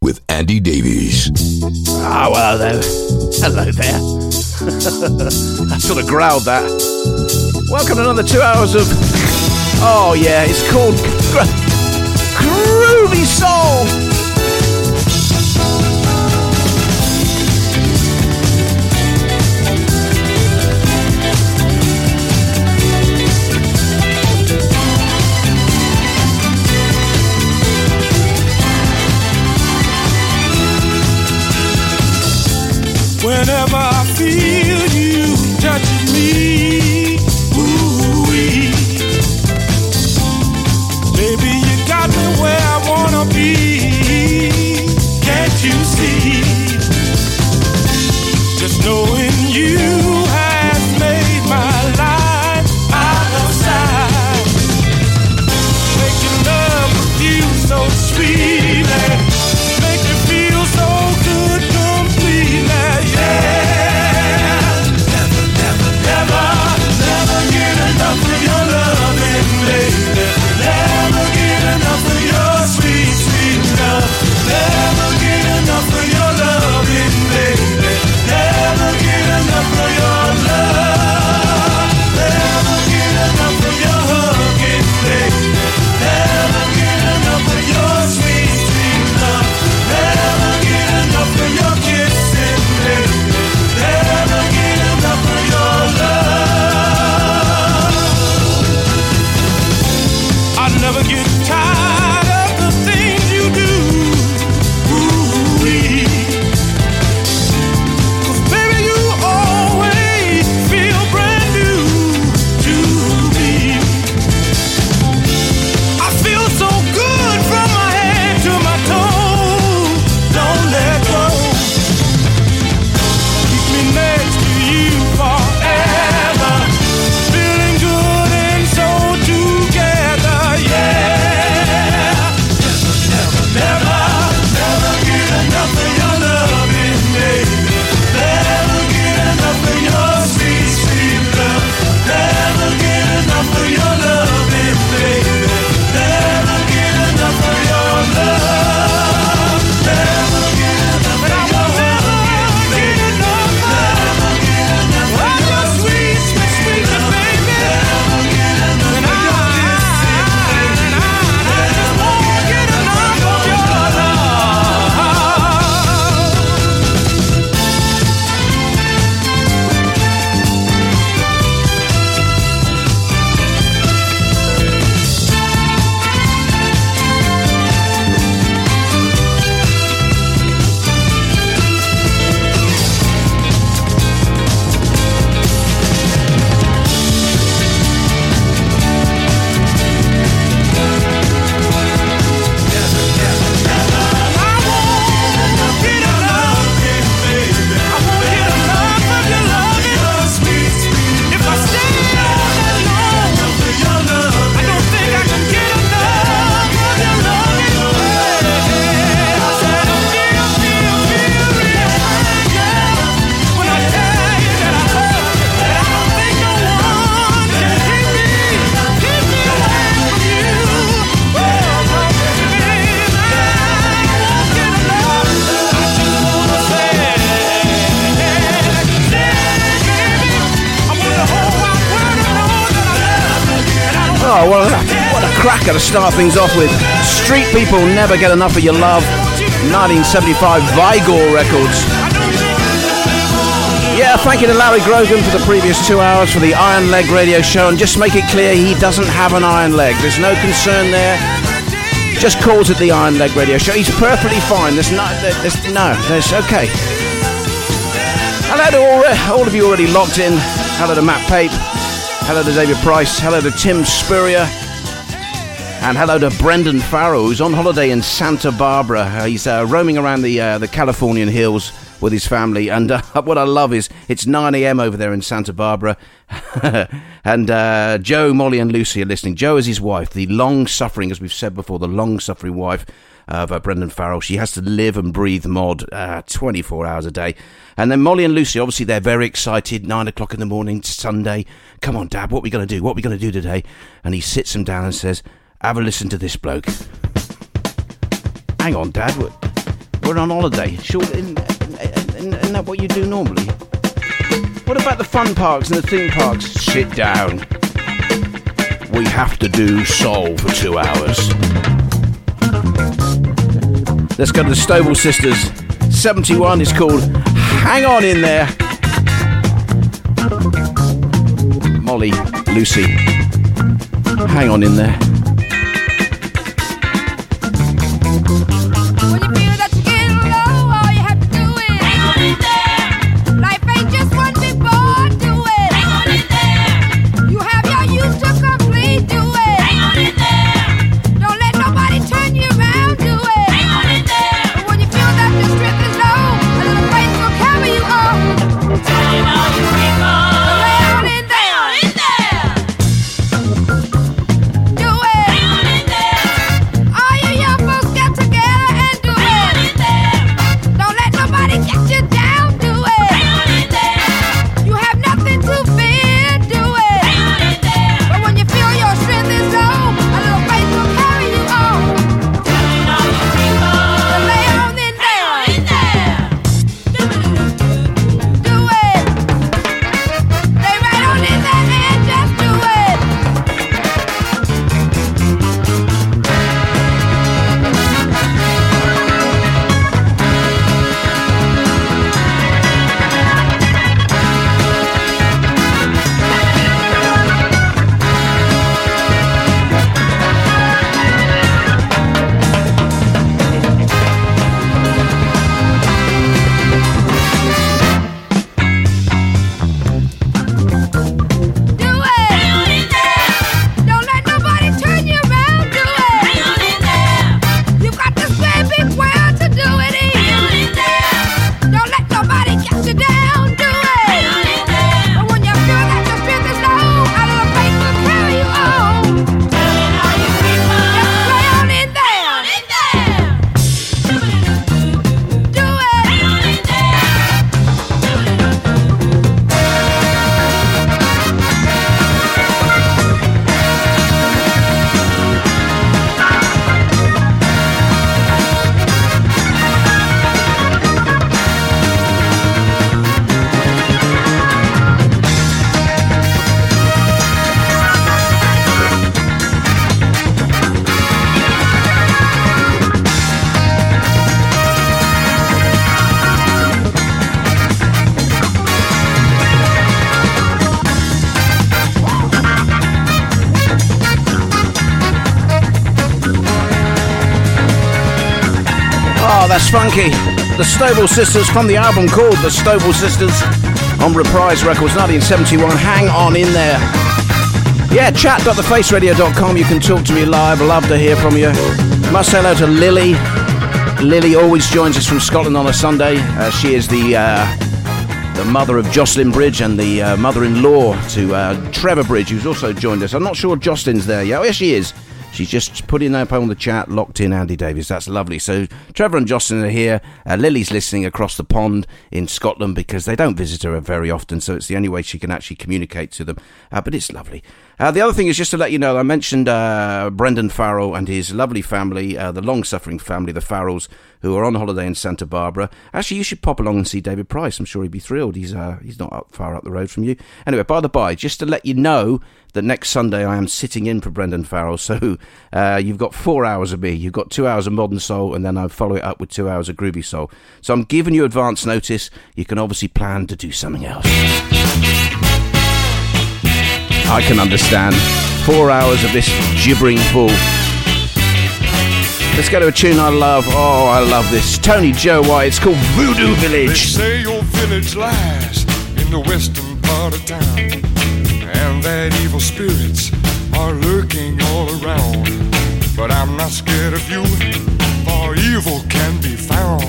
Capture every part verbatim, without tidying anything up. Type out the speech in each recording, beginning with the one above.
with Andy Davies. Ah, oh, well, hello. Hello there. I sort of growled that. Welcome to another two hours of... Oh, yeah, it's called Gro- Groovy Soul. Whenever I feel you touching me, ooh-wee, baby, you got me where I wanna be. Can't you see? Just knowing you has made my life out of sight. Making love with you so sweet and make me feel so good. Yeah. Oh, what a, what a cracker to start things off with. Street People, Never Get Enough of Your Love, nineteen seventy-five, Vigor Records. Yeah, thank you to Larry Grogan for the previous two hours for the Iron Leg Radio Show. And just make it clear, he doesn't have an iron leg. There's no concern there. Just calls it the Iron Leg Radio Show. He's perfectly fine. There's no, there's, no, there's okay. Hello to all, uh, all of you already locked in. Hello to Matt Pape. Hello to David Price. Hello to Tim Spurrier. And hello to Brendan Farrell, who's on holiday in Santa Barbara. Uh, he's uh, roaming around the uh, the Californian hills with his family. And uh, what I love is it's nine a.m. over there in Santa Barbara. and uh, Joe, Molly and Lucy are listening. Joe is his wife, the long-suffering, as we've said before, the long-suffering wife of uh, Brendan Farrell. She has to live and breathe mod uh, twenty-four hours a day. And then Molly and Lucy, obviously they're very excited, nine o'clock in the morning, Sunday. Come on, Dad, what are we going to do? What are we going to do today? And he sits them down and says, have a listen to this bloke. Hang on, Dad, we're, we're on holiday. Sure, isn't, isn't that what you do normally? What about the fun parks and the theme parks? Sit down. We have to do soul for two hours. Let's go to the Stovall Sisters. seventy-one is called Hang On In There. Molly, Lucy, hang on in there. When you feel that you're getting low, all you have to do is hang on in there. Life ain't just one big boy, do it. Hang on in there. You have your use to complete, do it. Hang on in there. Don't let nobody turn you around, do it. Turning all your people. Hang on in there. Hang on in there. Do it. Hang on in there. All you young folks get together and do it. Hang on in there. Don't let nobody get you down. Do it. Hang on in there. You have nothing to fear. Do it. Hang on in there. But when you feel your strength is low, a little faith will carry you on. Turning all your people. Hang on in there. Hang on in there. Funky, the Stovall Sisters from the album called The Stovall Sisters on Reprise Records, nineteen seventy-one, Hang On In There. Yeah, chat dot the face radio dot com, you can talk to me live, love to hear from you. Must say hello to Lily. Lily always joins us from Scotland on a Sunday. Uh, she is the uh, the mother of Jocelyn Bridge and the uh, mother-in-law to uh, Trevor Bridge, who's also joined us. I'm not sure Jocelyn's there yet. Oh, yeah, she is. She's just put in up on the chat, locked in Andy Davies. That's lovely. So Trevor and Jocelyn are here. Uh, Lily's listening across the pond in Scotland because they don't visit her very often, so it's the only way she can actually communicate to them. Uh, but it's lovely. Uh, the other thing is just to let you know, I mentioned uh, Brendan Farrell and his lovely family, uh, the long-suffering family, the Farrells, who are on holiday in Santa Barbara. Actually, you should pop along and see David Price. I'm sure he'd be thrilled. He's uh, he's not up far up the road from you. Anyway, by the by, just to let you know that next Sunday I am sitting in for Brendan Farrell. So uh, you've got four hours of me. You've got two hours of Modern Soul, and then I follow it up with two hours of Groovy Soul. So I'm giving you advance notice. You can obviously plan to do something else. I can understand. Four hours of this gibbering fool. Let's go to a tune I love. Oh, I love this. Tony Joe White. It's called Voodoo Village. They say your village lies in the western part of town, and that evil spirits are lurking all around. But I'm not scared of you, for evil can be found,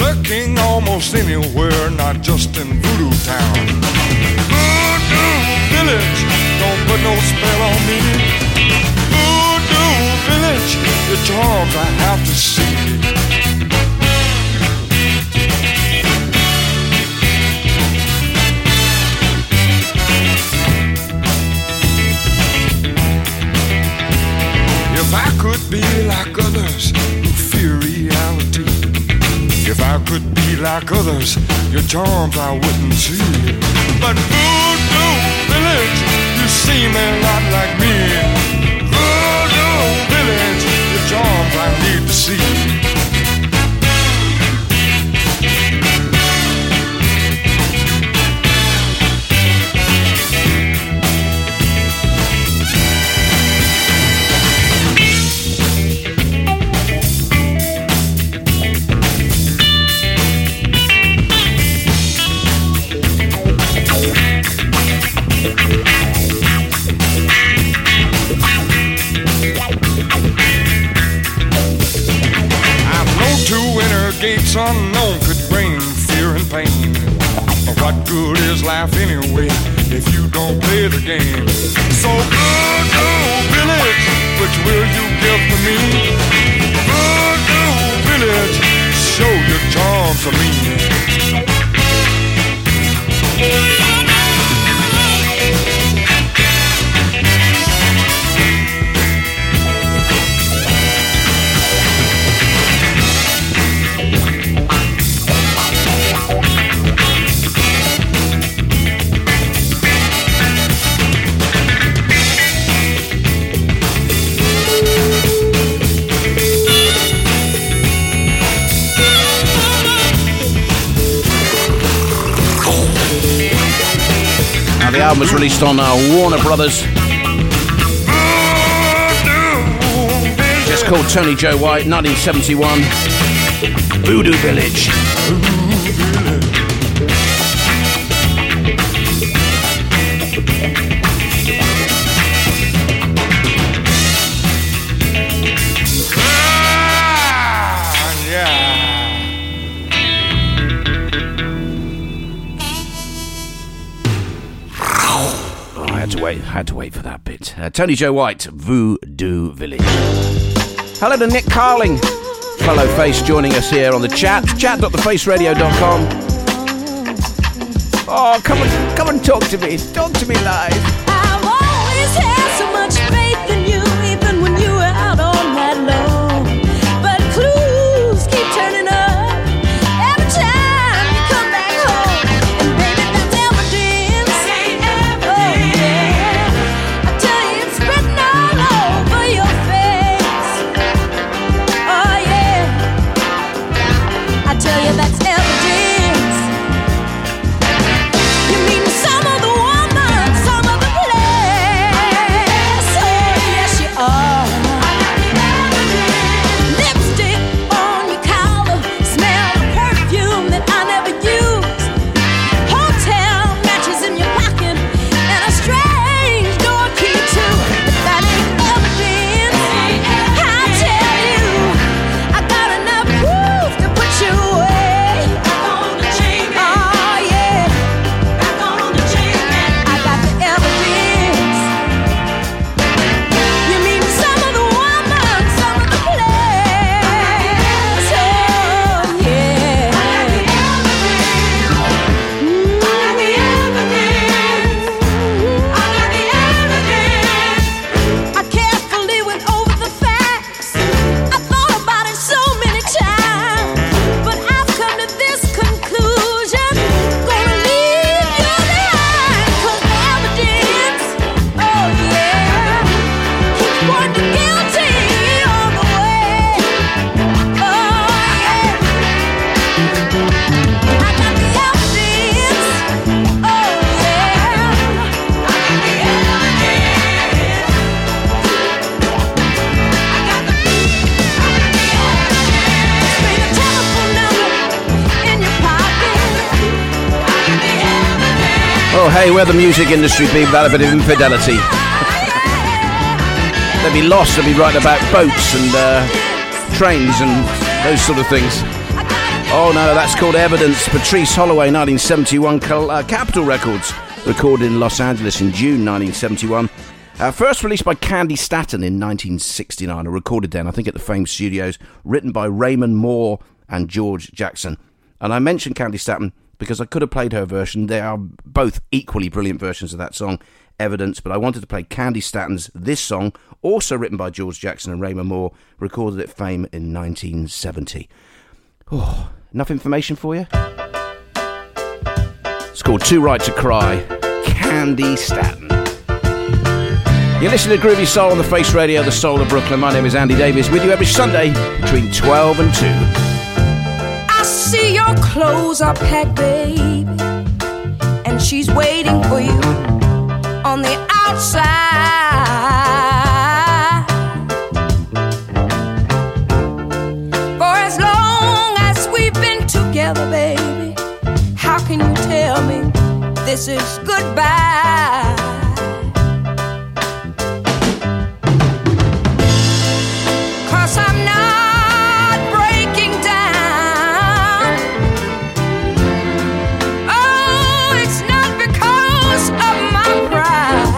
lurking almost anywhere, not just in Voodoo Town. Village, don't put no spell on me. Voodoo village, the charms I have to see. If I could be like others who fear reality, if I could be like others, your charms I wouldn't see. But voodoo village, you seem a lot like me. Voodoo village, your charms I need to see. Gates unknown could bring fear and pain. But what good is life anyway if you don't play the game? So voodoo village, which will you give to me? Voodoo village, show your charms to me. The album was released on uh, Warner Brothers. Just called Tony Joe White, nineteen seventy-one. Voodoo Village. Ah, yeah. Wait, had to wait for that bit. Uh, Tony Joe White, Voodoo Village. Hello to Nick Carling, fellow face, joining us here on the chat. chat dot the face radio dot com. Oh, come and come and talk to me. Talk to me live. I've always had so much faith in you, even when you were out on that low. But clues keep turning up every time you come back home. And baby, that's evidence. You mean some of the woman, some of the place. hey, where the music industry be without a bit of infidelity? They'd be lost, they'd be writing about boats and uh, trains and those sort of things. Oh no, that's called Evidence. Patrice Holloway, nineteen seventy-one, Col- uh, Capitol Records, recorded in Los Angeles in June nineteen seventy-one. Uh, first released by Candi Staton in nineteen sixty-nine, or recorded then, I think at the Fame Studios, written by Raymond Moore and George Jackson. And I mentioned Candi Staton because I could have played her version. They are both equally brilliant versions of that song, Evidence, but I wanted to play Candi Staton's This Song, also written by George Jackson and Raymond Moore, recorded at Fame in nineteen seventy. Oh, enough information for you? It's called Too Right to Cry, Candi Staton. You're listening to Groovy Soul on the Face Radio, the soul of Brooklyn. My name is Andy Davies, with you every Sunday between twelve and two. I see your clothes are packed, baby, and she's waiting for you on the outside. For as long as we've been together, baby, how can you tell me this is goodbye? Cause I'm not breaking down. Oh, it's not because of my pride.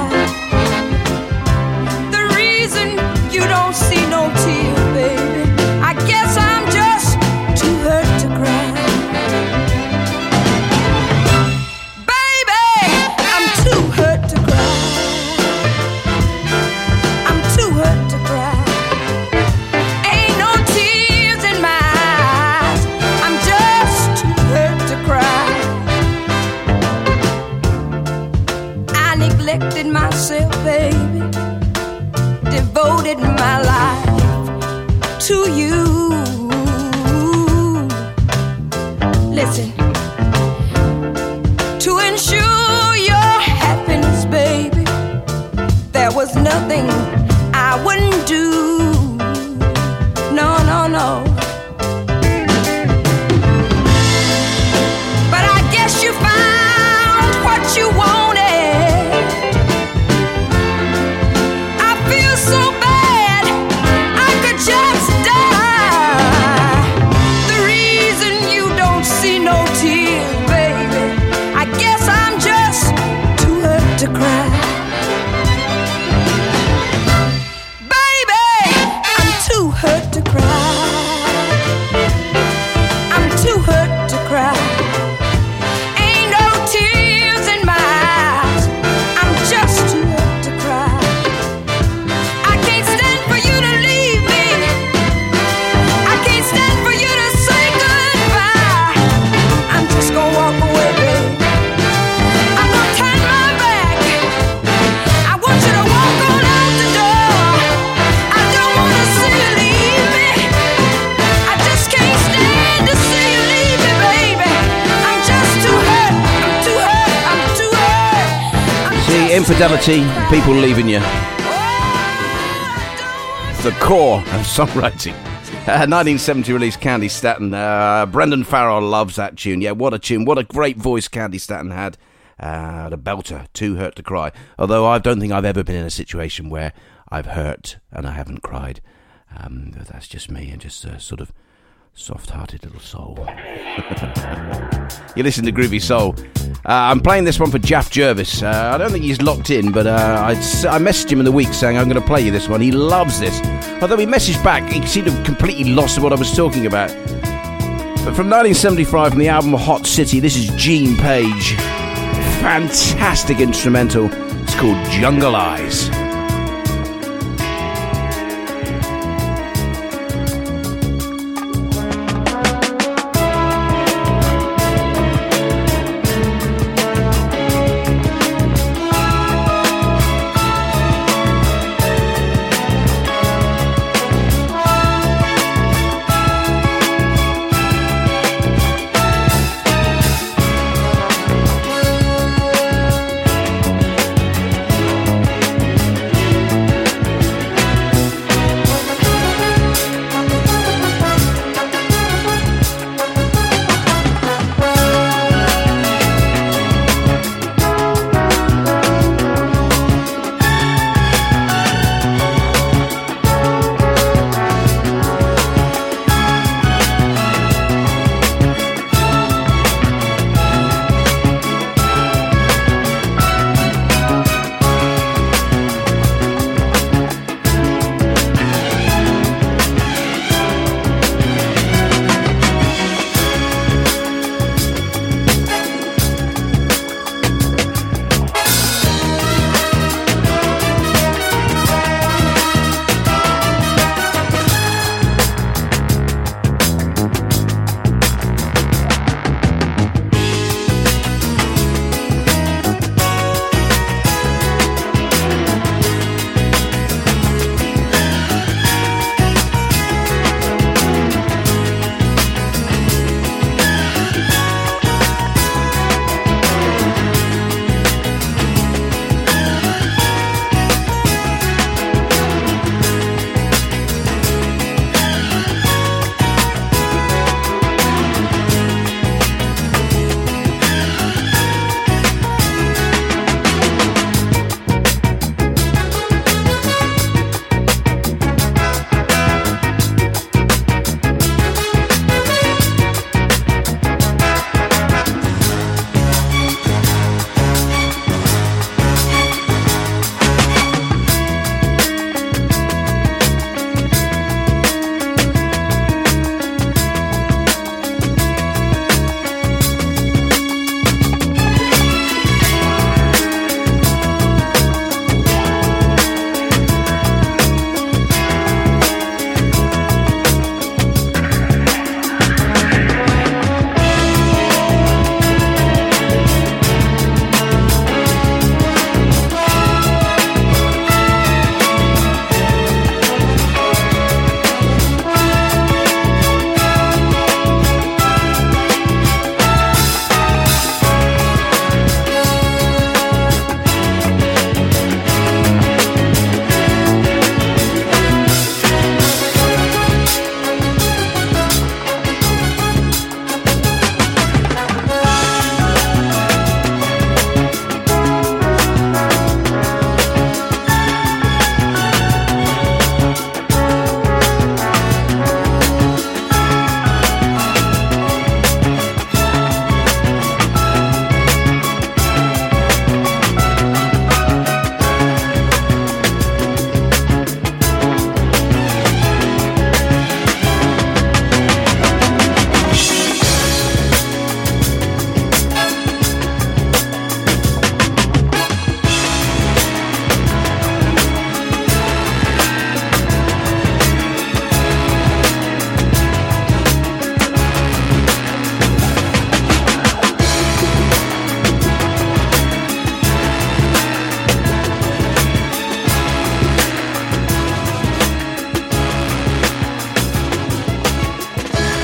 Myself, baby, devoted my life to you. Listen, to ensure your happiness, baby, there was nothing I wouldn't do. No, no, no. But I guess you found what you want. Infidelity, people leaving you. The core of songwriting. Uh, nineteen seventy release, Candi Staton. Uh, Brendan Farrell loves that tune. Yeah, what a tune. What a great voice Candi Staton had. Uh, the belter, Too Hurt to Cry. Although I don't think I've ever been in a situation where I've hurt and I haven't cried. Um, that's just me and just a sort of soft-hearted little soul. You listen to Groovy Soul. Uh, I'm playing this one for Jeff Jervis. Uh, I don't think he's locked in, but uh, I, I messaged him in the week saying I'm going to play you this one. He loves this. Although he messaged back, he seemed to have completely lost what I was talking about. But from nineteen seventy-five, from the album Hot City, this is Gene Page. Fantastic instrumental. It's called Jungle Eyes.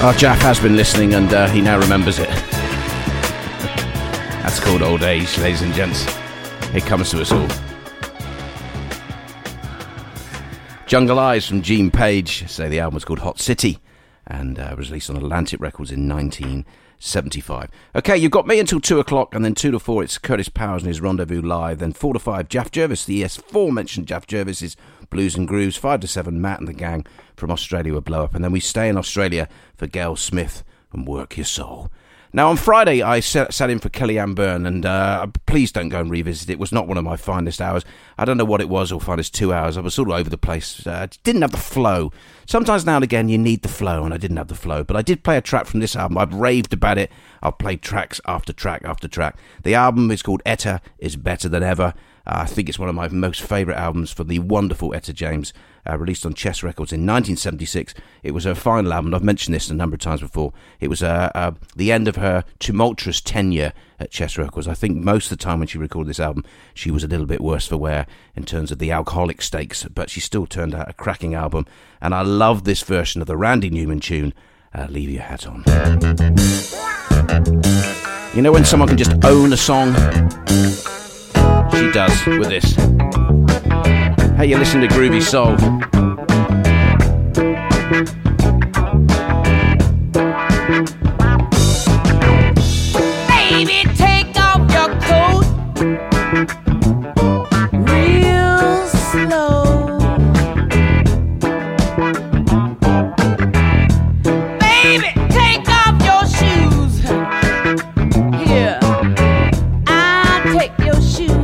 Oh, Jack has been listening and uh, he now remembers it. That's called old age, ladies and gents. It comes to us all. Jungle Eyes from Gene Page. So the album was called Hot City and uh, was released on Atlantic Records in nineteen seventy-five. Okay, you've got me until two o'clock, and then two to four it's Curtis Powers and his Rendezvous Live. Then four to five, Jeff Jervis, the aforementioned Jeff Jervis is Blues and Grooves. Five to seven, Matt and the gang from Australia with Blow Up. And then we stay in Australia for Gail Smith and Work Your Soul. Now, on Friday, I sat in for Kellyanne Byrne, and uh, please don't go and revisit it. It was not one of my finest hours. I don't know what it was, or finest two hours. I was sort of over the place. I uh, didn't have the flow. Sometimes now and again, you need the flow, and I didn't have the flow. But I did play a track from this album. I've raved about it. I've played tracks after track after track. The album is called Etta Is Better Than Ever. Uh, I think it's one of my most favourite albums from the wonderful Etta James, uh, released on Chess Records in nineteen seventy-six. It was her final album, and I've mentioned this a number of times before. It was uh, uh, the end of her tumultuous tenure at Chess Records. I think most of the time when she recorded this album, she was a little bit worse for wear in terms of the alcoholic stakes, but she still turned out a cracking album, and I love this version of the Randy Newman tune, uh, Leave Your Hat On. You know when someone can just own a song? She does with this. Hey, you listen to Groovy Soul. Baby, take off your coat real slow. Baby, take off your shoes. Here, I'll take your shoes.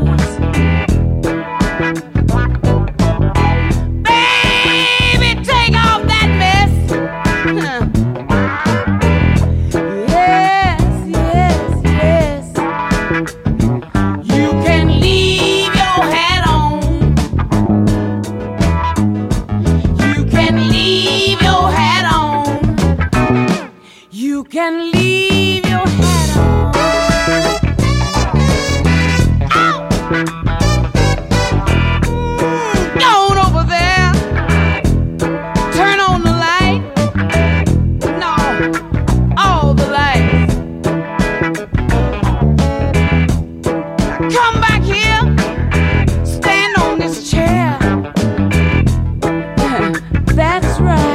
Can leave your hat on. Out. Mm, go on over there. Turn on the light. No, all the lights. Now come back here. Stand on this chair. That's right.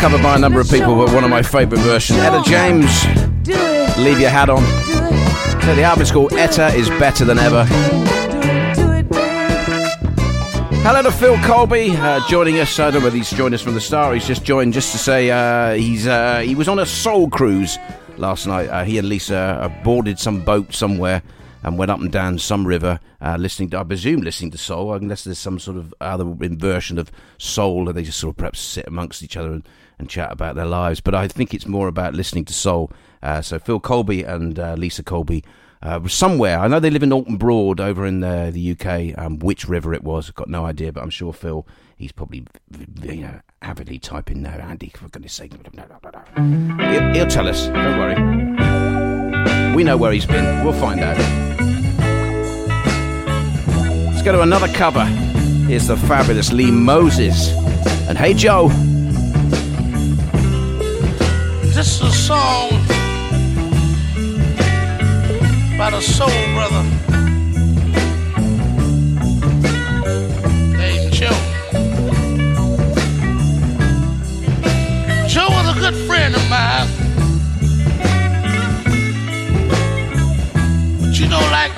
Covered by a number of people, but one of my favourite versions, Etta James, Leave Your Hat On. So the album is called Etta Is Better Than Ever. Hello to Phil Colby, uh, joining us. I don't know whether he's joined us from the start. He's just joined just to say uh, he's uh, he was on a soul cruise last night. Uh, he and Lisa boarded some boat somewhere and went up and down some river, uh, listening to, I presume, listening to soul, unless there's some sort of other inversion of soul, and they just sort of perhaps sit amongst each other and, and chat about their lives. But I think it's more about listening to soul. Uh, so Phil Colby and uh, Lisa Colby uh, somewhere. I know they live in Alton Broad over in the, the U K, um, which river it was, I've got no idea, but I'm sure Phil, he's probably, you know, avidly typing now, Andy, for goodness sake. He'll, he'll tell us, don't worry. We know where he's been, we'll find out. Let's go to another cover. Here's the fabulous Lee Moses and Hey Joe. This is a song by the soul brother named Joe. Joe was a good friend of mine. But you know, like,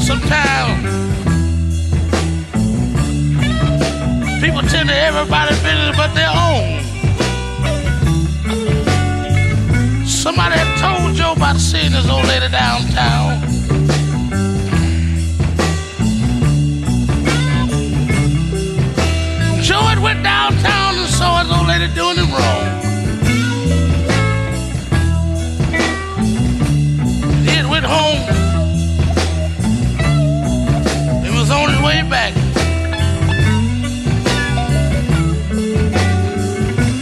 sometimes people tend to everybody's business but their own. Somebody had told Joe about seeing this old lady downtown. Joe had went downtown and saw this old lady doing him wrong. He had went home. He was on his way back.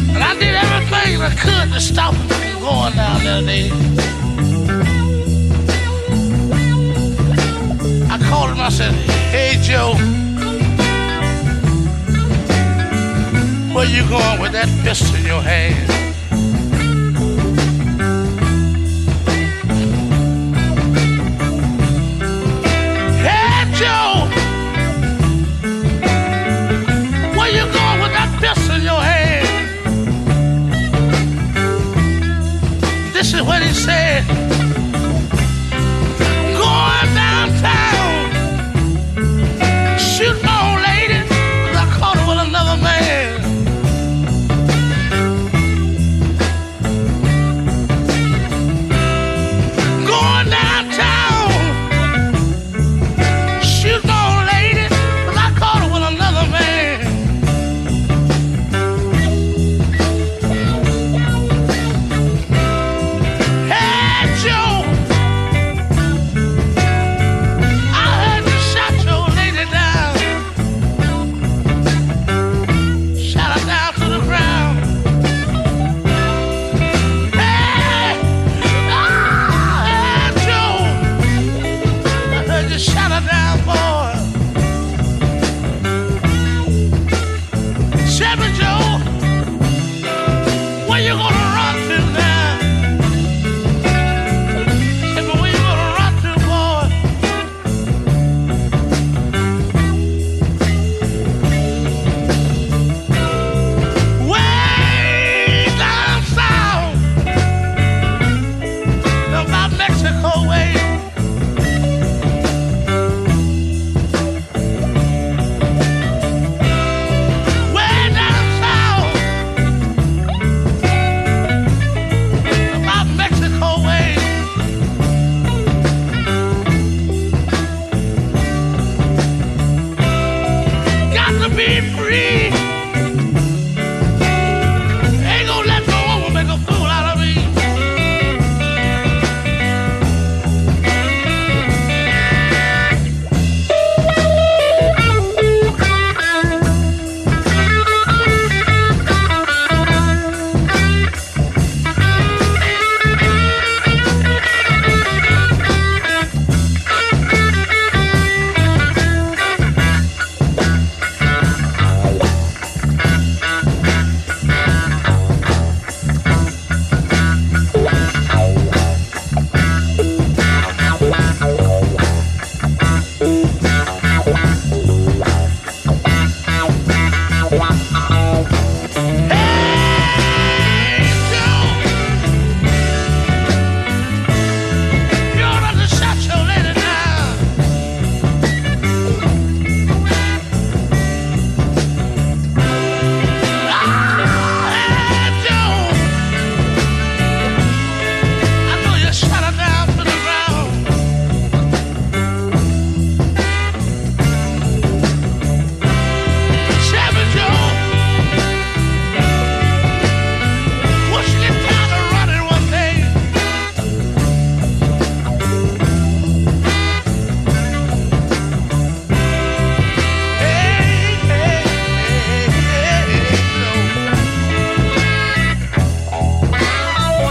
And I did everything I could to stop him going down there today. I called him, I said, "Hey Joe, where you going with that pistol in your hand?" "Hey Joe, where you going with that pistol in your hand?" This is what he said. "Going downtown, shoot my old lady, 'cause I caught her with another man. Going downtown, shoot my old lady, 'cause I caught her with another man." Way down south.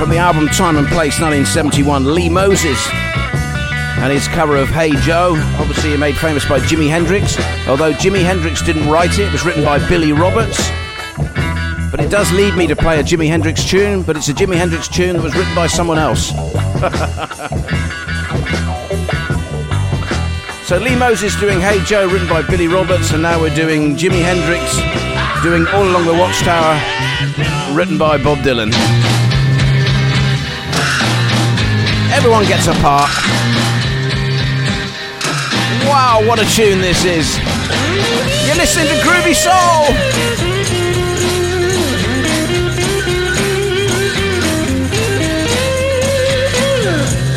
the album Time and Place nineteen seventy-one, Lee Moses and his cover of Hey Joe, obviously made famous by Jimi Hendrix, although Jimi Hendrix didn't write it, it was written by Billy Roberts. But it does lead me to play a Jimi Hendrix tune, but it's a Jimi Hendrix tune that was written by someone else. So Lee Moses doing Hey Joe, written by Billy Roberts, and now we're doing Jimi Hendrix doing All Along the Watchtower, written by Bob Dylan. Everyone gets a part. Wow, what a tune this is. You're listening to Groovy Soul.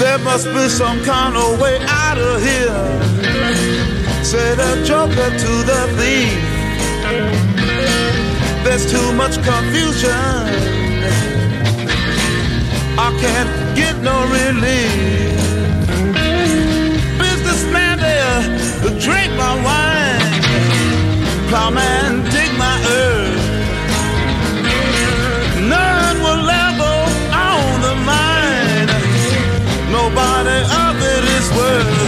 There must be some kind of way out of here, said a joker to the thief. There's too much confusion, I can't get no relief. Businessman there, drink my wine, plowman, dig my earth. None will level on the mind, nobody of it is worth.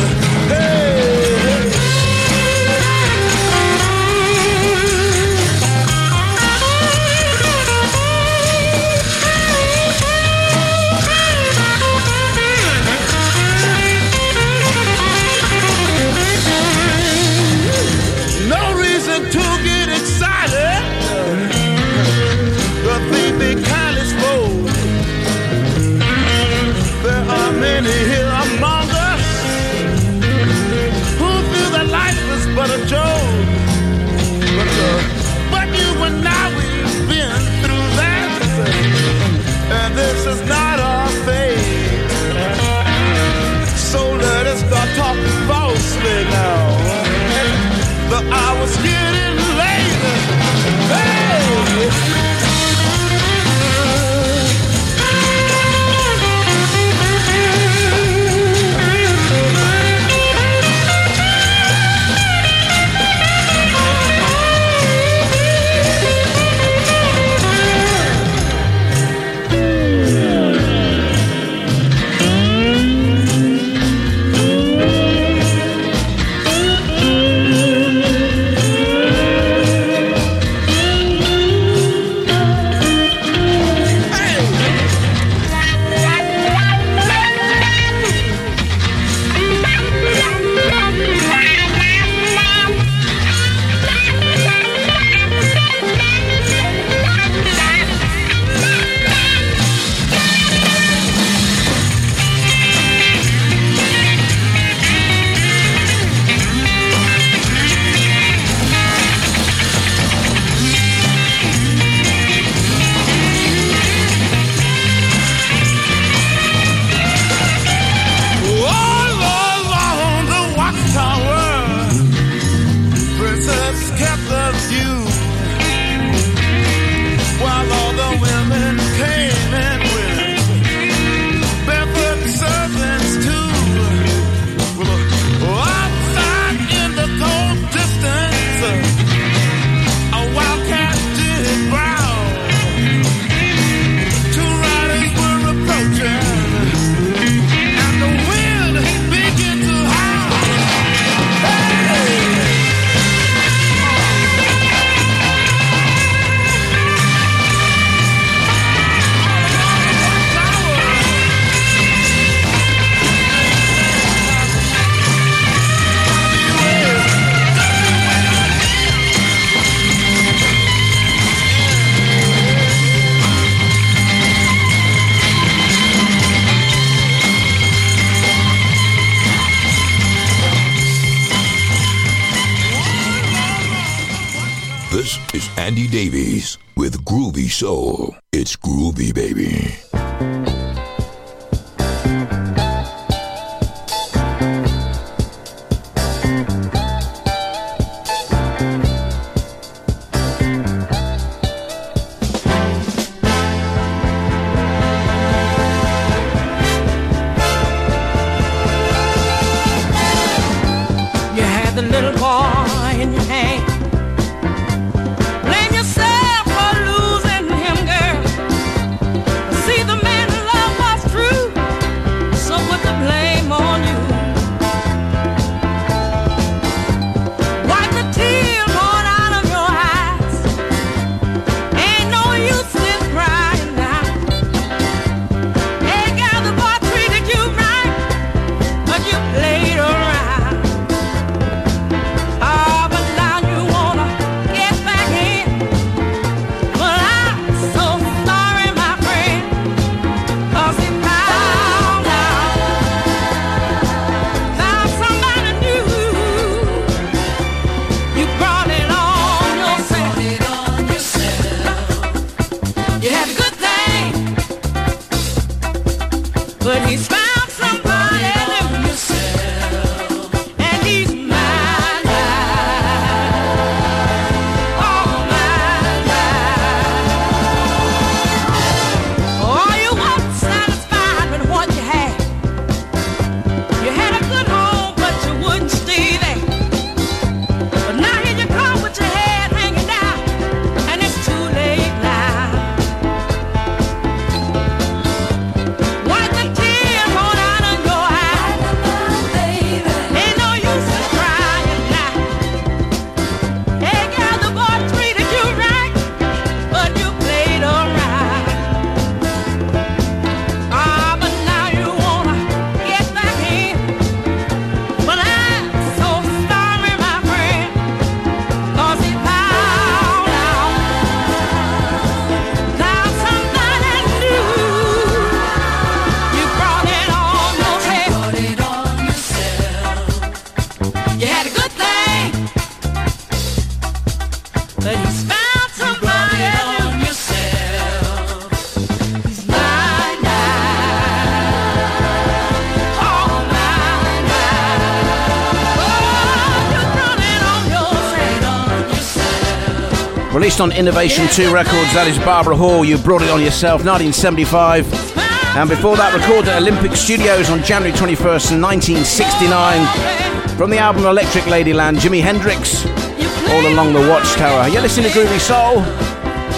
But a joke, but, uh, but you and I, we've been through that, and this is not our fate. So let us start talking falsely now, the hour's getting later. Hey! Andy Davies with Groovy Soul. It's groovy, baby. Released on Innovation two Records, that is Barbara Hall, You Brought It On Yourself, nineteen seventy-five. And before that, recorded at Olympic Studios on January twenty-first, nineteen sixty-nine. From the album Electric Ladyland, Jimi Hendrix, All Along the Watchtower. You're listening to Groovy Soul.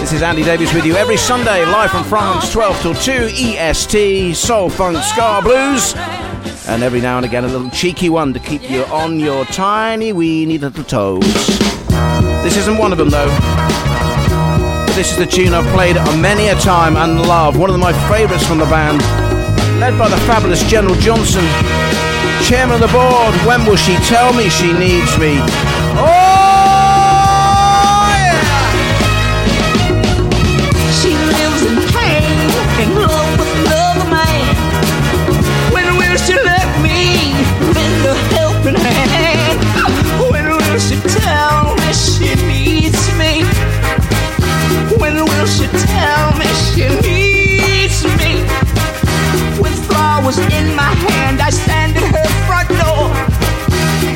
This is Andy Davies with you every Sunday, live from France, twelve till two, E S T, Soul, Funk, Ska, Blues. And every now and again, a little cheeky one to keep you on your tiny, weeny little toes. This isn't one of them, though. But this is the tune I've played many a time and love. One of my favourites from the band. Led by the fabulous General Johnson. Chairman of the board. When will she tell me she needs me? Oh! She tell me she needs me. With flowers in my hand, I stand at her front door.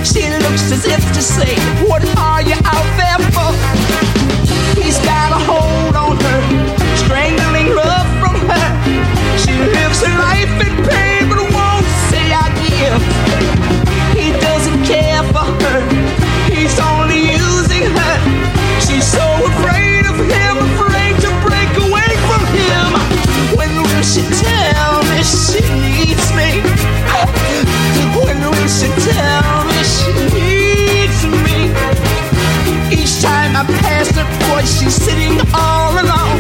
She looks as if to say, what are you out there for? He's got a hold on her, strangling love from her. She lives her life in pain, but won't say I give. He doesn't care for her, he's only using her. She's so afraid of him, afraid from him. When will she tell me she needs me? When will she tell me she needs me? Each time I pass her porch, she's sitting all alone.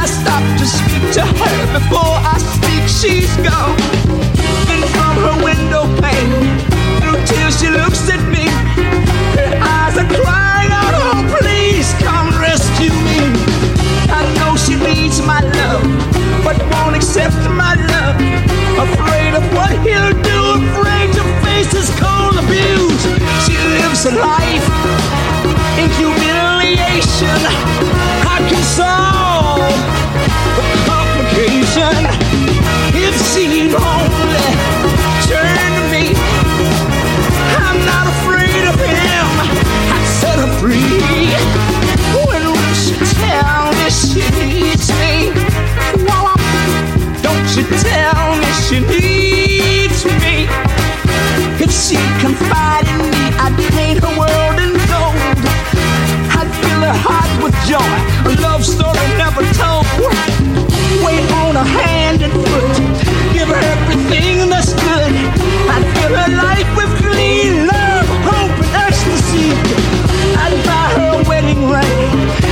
I stop to speak to her, before I speak she's gone. And from her window pane, through tears she looks at me. Her eyes are crying out, oh please come rescue me. I know she needs my love, but won't accept my love. Afraid of what he'll do, afraid to face his cold abuse. She lives a life in humiliation. I can solve the complication. If she'd only turn to me, I'm not afraid of him. I set her free. Tell me she needs me. Don't you tell me she needs me. If she confided in me, I'd paint her world in gold. I'd fill her heart with joy, a love story never told. Wait on her hand and foot, give her everything that's good. I'd fill her life with clean love, hope and ecstasy. I'd buy her a wedding ring,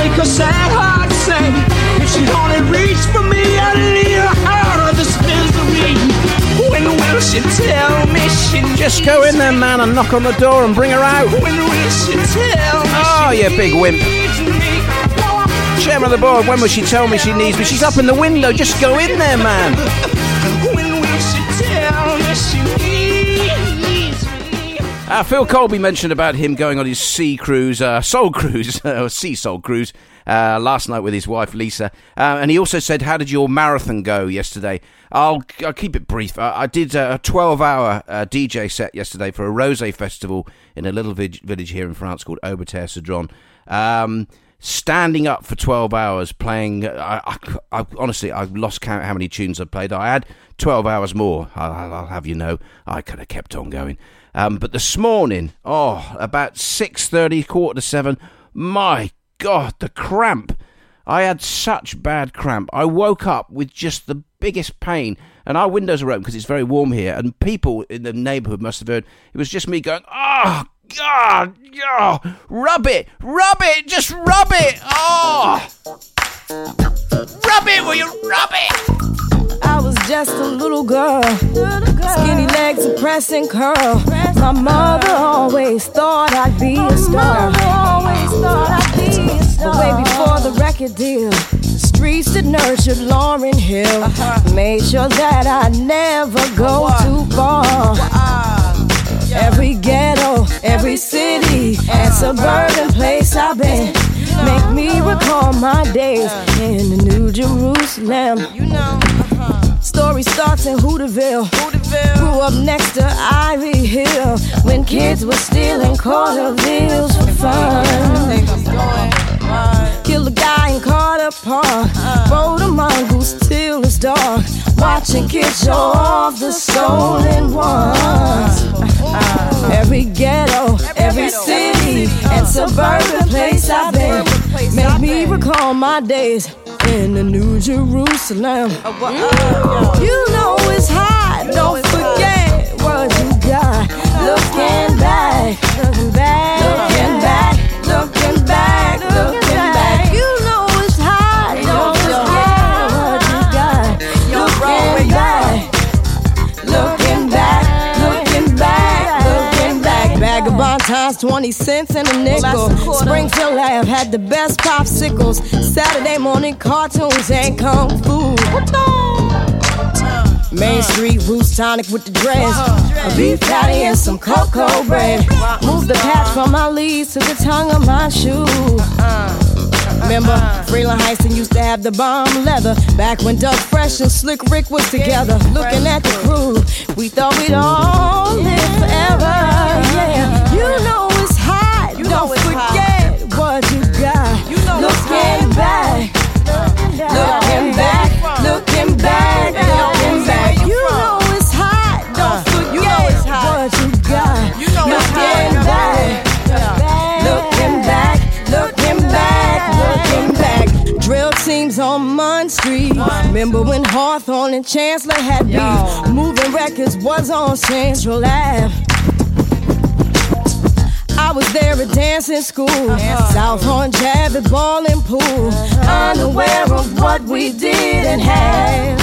make her sad heart sing. If she'd only reach for me, I'd lead her out of this misery. When will she tell me she needs me? Just go in there, man, and knock on the door and bring her out. When will she tell me? Oh, you big wimp. Chairman of the board, when will she tell me she needs me? She's up in the window, just go in there, man. When will she tell me she needs me? Uh, Phil Colby mentioned about him going on his sea cruise, uh, soul cruise, or sea soul cruise, uh, last night with his wife Lisa. Uh, and he also said, how did your marathon go yesterday? I'll, I'll keep it brief. I, I did a twelve-hour uh, D J set yesterday for a rosé festival in a little vi- village here in France called Auberterre-Cedron. Um, standing up for twelve hours playing, I, I, I, honestly, I've lost count how many tunes I played. I had twelve hours more, I'll, I'll have you know. I could have kept on going. Um, but this morning, oh, about six thirty, quarter to seven, my God, the cramp. I had such bad cramp. I woke up with just the biggest pain, and our windows are open because it's very warm here, and people in the neighbourhood must have heard. It was just me going, oh, God, oh, rub it, rub it, just rub it, oh. Rub it, will you rub it? I was just a little girl, little girl. Skinny legs and pressing curl. Press My mother curl. Always thought I'd be My a star. My always thought I'd be a star. Way before the record deal, the streets that nurtured Lauryn Hill uh-huh. made sure that I never go what? too far. Uh, yeah. Every ghetto, every city, uh, and suburban uh, place I've been. Make me recall my days in the New Jerusalem. You know, uh-huh. Stories starts in Hooterville. Hooterville. Grew up next to Ivy Hill when kids were stealing quarter deals for fun. Kill a guy and caught a paw. Rode a mongoose till it's dark. Watching kids show off the stolen ones. Every ghetto, every city, and suburban place I've been make me recall my days in the New Jerusalem. You know it's hot, don't forget what you got. Looking back, looking back, looking back, looking back, looking back. Times twenty cents and a nickel. Springfield Lab had the best popsicles. Saturday morning cartoons and kung fu. Main Street Roots tonic with the dress. A beef patty and some cocoa bread. Move the patch from my leaves to the tongue of my shoe. Remember, Freeland Heisen used to have the bomb leather. Back when Doug Fresh and Slick Rick was together. Looking at the crew, we thought we'd all live forever. Yeah. You know it's hot, you don't forget hot. What you got. You know looking back, looking back, looking back, looking back. You know it's hot, don't forget what you got. Looking back, looking back, looking back, looking back. Drill teams on Munn Street. Remember when Hawthorne and Chancellor had beef? Moving records was on Central Ave. I was there at dancing school, uh-huh. Southhorn Javits ball and pool, uh-huh. Unaware of what we didn't have.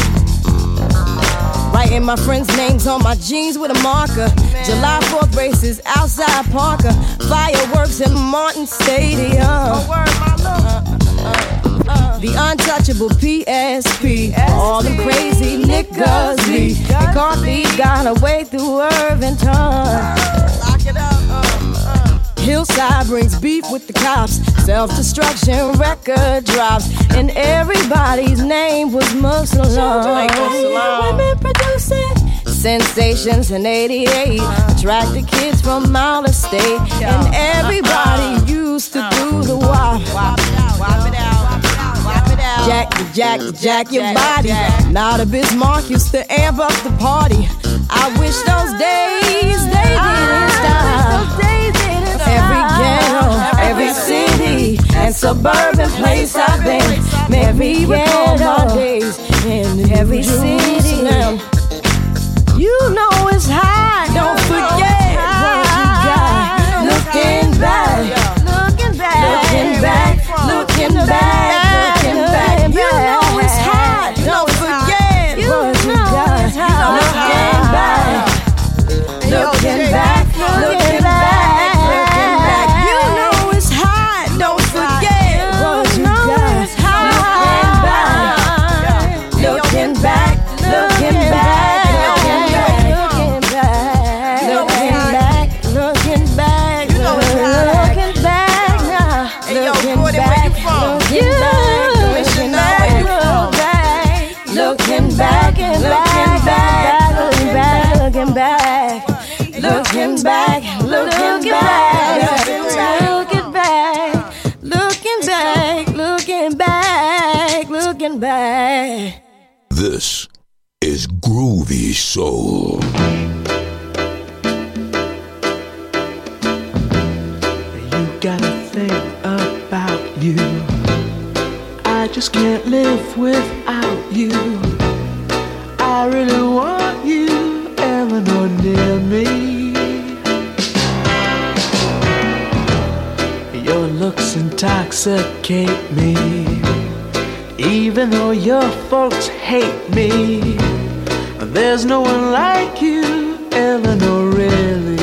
Writing my friends' names on my jeans with a marker. Man. July fourth races outside Parker. Fireworks in Martin Stadium. Oh, word, my love. Uh, uh, uh. The untouchable P S P. P S P. All the crazy Nick Guzzi. McCarthy got away through Irvington. Uh, lock it up. Hillside brings beef with the cops. Self-destruction record drops. And everybody's name was Muslim. Women producing sensations in eighty-eight. Attracted kids from out of state. And everybody used to do the wop. Wop it out, wop it out, wop it out. Jack, jack, jack your body. Now the Bismarck used to amp up the party. I wish those days, they didn't stop. Every ghetto, every city, and suburban place I've been. Every ghetto, in every city. You know it's hot, don't forget what you got. Looking back, looking back, looking back, looking back, looking back. You know it's hot, don't forget what you got. Looking back, looking back, looking back. Looking back, looking back, looking back, looking back, looking back, looking back. This is Groovy Soul. You gotta think about you. I just can't live without you. I really want you ever nor near me. Your looks intoxicate me, even though your folks hate me. There's no one like you, Eleanor, really.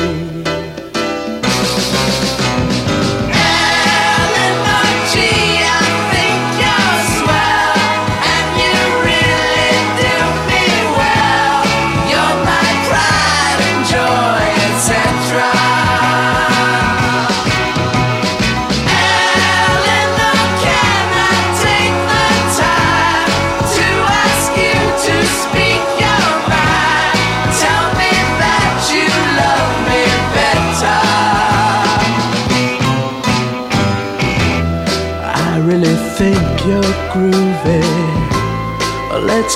Eleanor G, I think you're swell, and you really do me well. You're my pride and joy, et cetera. Speak out. you think you're groovy, let's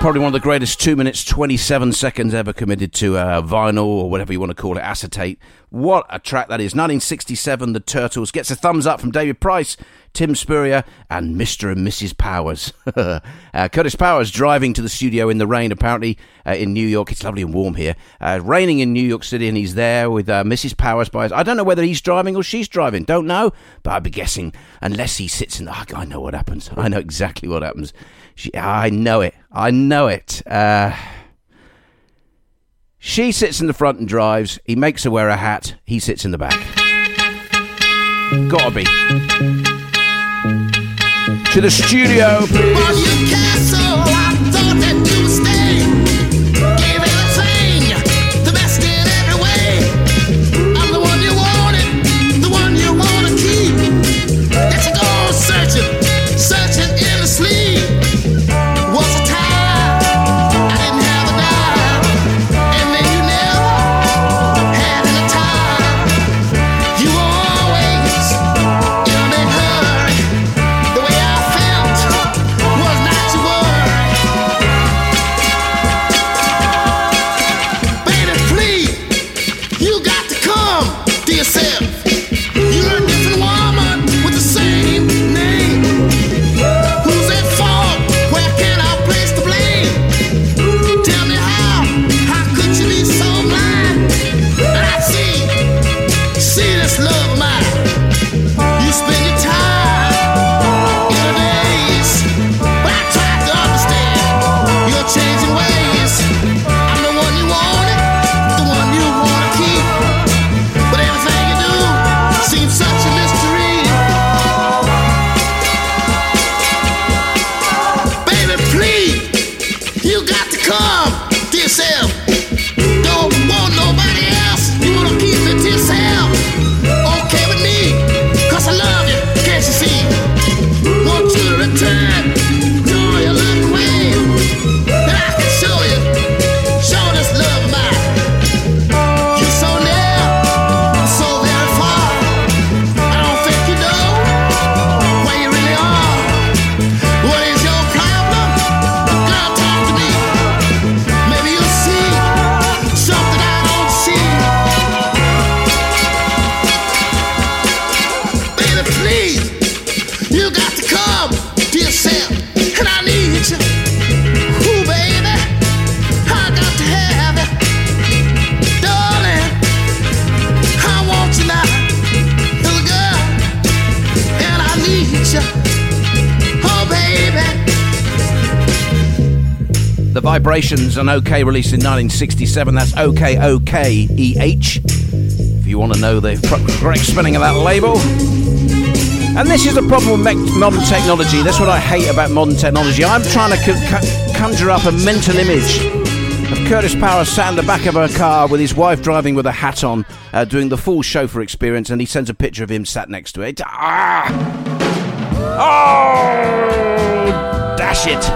Probably one of the greatest two minutes, twenty-seven seconds ever committed to uh, vinyl or whatever you want to call it, acetate. What a track that is. nineteen sixty-seven, The Turtles. Gets a thumbs up from David Price, Tim Spurrier and Mister and Missus Powers. uh, Curtis Powers driving to the studio in the rain, apparently, uh, in New York. It's lovely and warm here. Uh, raining in New York City, and he's there with uh, Missus Powers. By his... I don't know whether he's driving or she's driving. Don't know, but I'd be guessing. Unless he sits in the... I know what happens. I know exactly what happens. She... I know it. I know it. Uh, she sits in the front and drives. He makes her wear a hat. He sits in the back. Gotta be. To the studio, please. Well, you castle, I thought that you would stay. Give it a thing, the best in every way. I'm the one you wanted, the one you want to keep. Let's go searching, searching in the sleep. Vibrations, an OK release in nineteen sixty-seven. That's OK, OK, E H. If you want to know the correct spelling of that label. And this is the problem with modern technology. That's what I hate about modern technology. I'm trying to c- c- conjure up a mental image of Curtis Powers sat in the back of her car with his wife driving with a hat on, uh, doing the full chauffeur experience, and he sends a picture of him sat next to it. Ah! Oh! Dash it!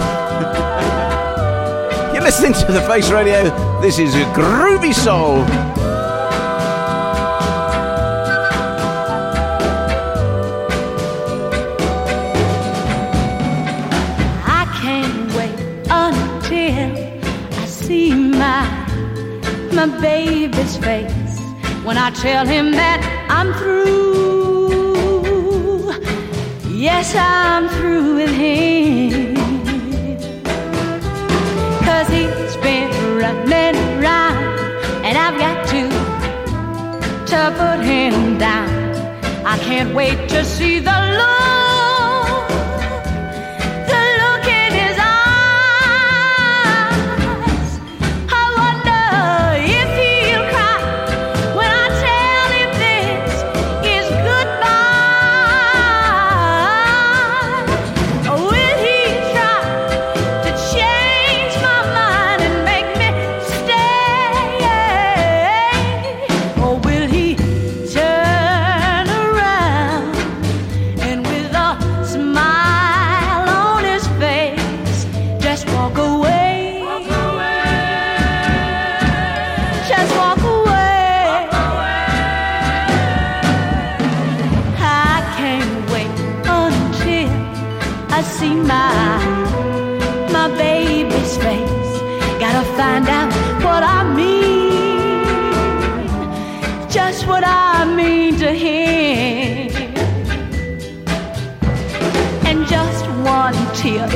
Listening to the Face Radio, this is a groovy soul. my baby's face when I tell him that I'm through. Yes, I'm through with him. 'Cause he's been running around, and I've got to, to put him down. I can't wait to see the Lord.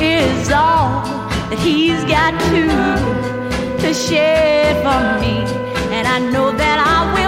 Is all that he's got to to share for me, and I know that I will.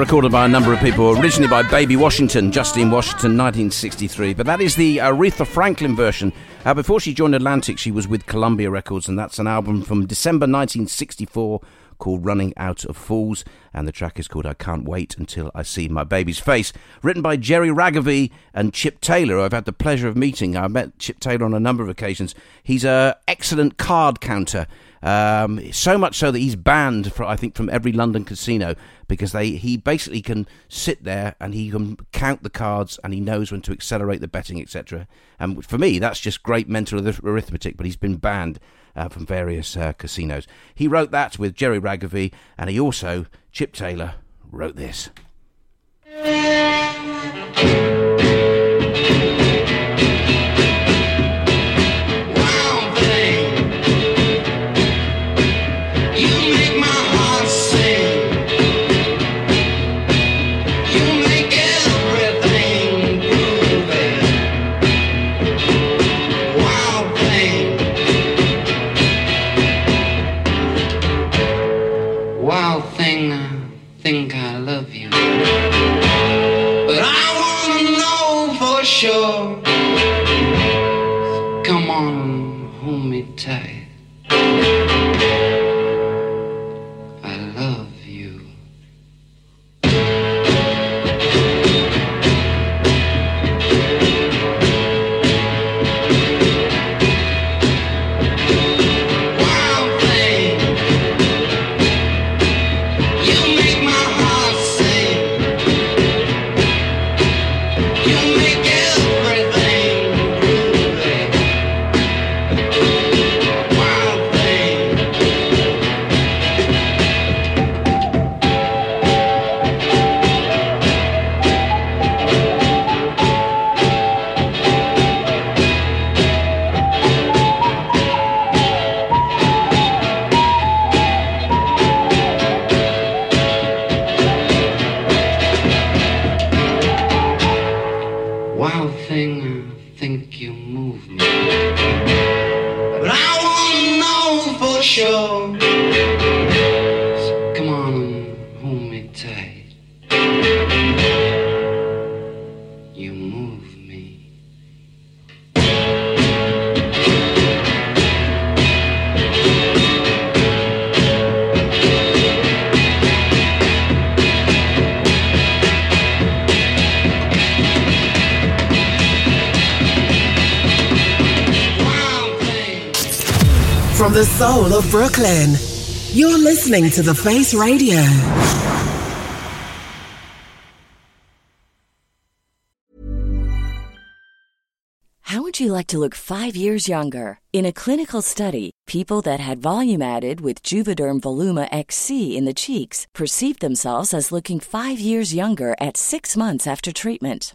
Recorded by a number of people, originally by Baby Washington, Justine Washington, nineteen sixty-three. But that is the Aretha Franklin version. Uh, before she joined Atlantic, she was with Columbia Records, and that's an album from December nineteen sixty-four called Running Out of Fools, and the track is called I Can't Wait Until I See My Baby's Face, written by Jerry Ragavi and Chip Taylor, who I've had the pleasure of meeting. I've met Chip Taylor on a number of occasions. He's an excellent card counter. Um, so much so that he's banned, for, I think, from every London casino, because they he basically can sit there and he can count the cards and he knows when to accelerate the betting, et cetera. And for me, that's just great mental arithmetic, but he's been banned uh, from various uh, casinos. He wrote that with Jerry Ragavi, and he also, Chip Taylor, wrote this. from the soul of Brooklyn, you're listening to The Face Radio. How would you like to look five years younger? In a clinical study, people that had volume added with Juvederm Voluma X C in the cheeks perceived themselves as looking five years younger at six months after treatment.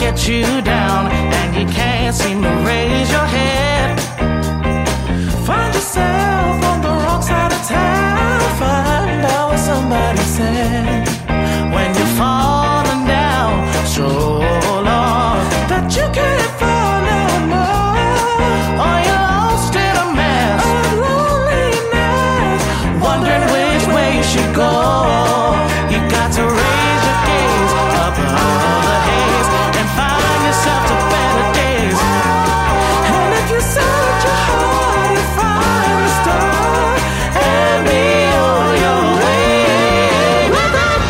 Get you down and you can't seem to raise your head. Find yourself on the wrong side of town. Find out what somebody said. When you're falling down, show Lord that you can't fall no more. Or you're lost in a mess of loneliness, wondering which way you should go. You got to raise your gaze up above the haze. Yourself to better days. And if you search your heart, you find the star and be on your way. Look up,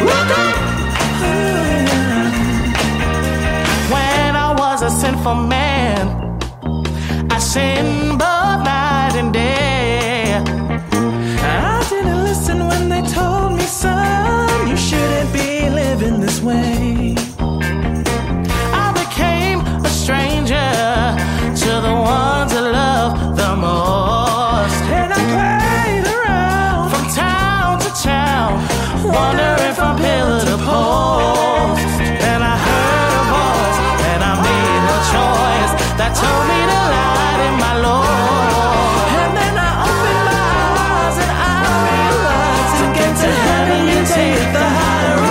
look up. When I was a sinful man, I sinned both night and day. I didn't listen when they told me, son, you shouldn't be in this way. I became a stranger to the ones I love the most, and I played around from town to town, wondering from pillar to post. Then I heard a voice, and I made a choice that told me to lie to my Lord. And then I opened my eyes, and I realized to get to heaven you take the high road.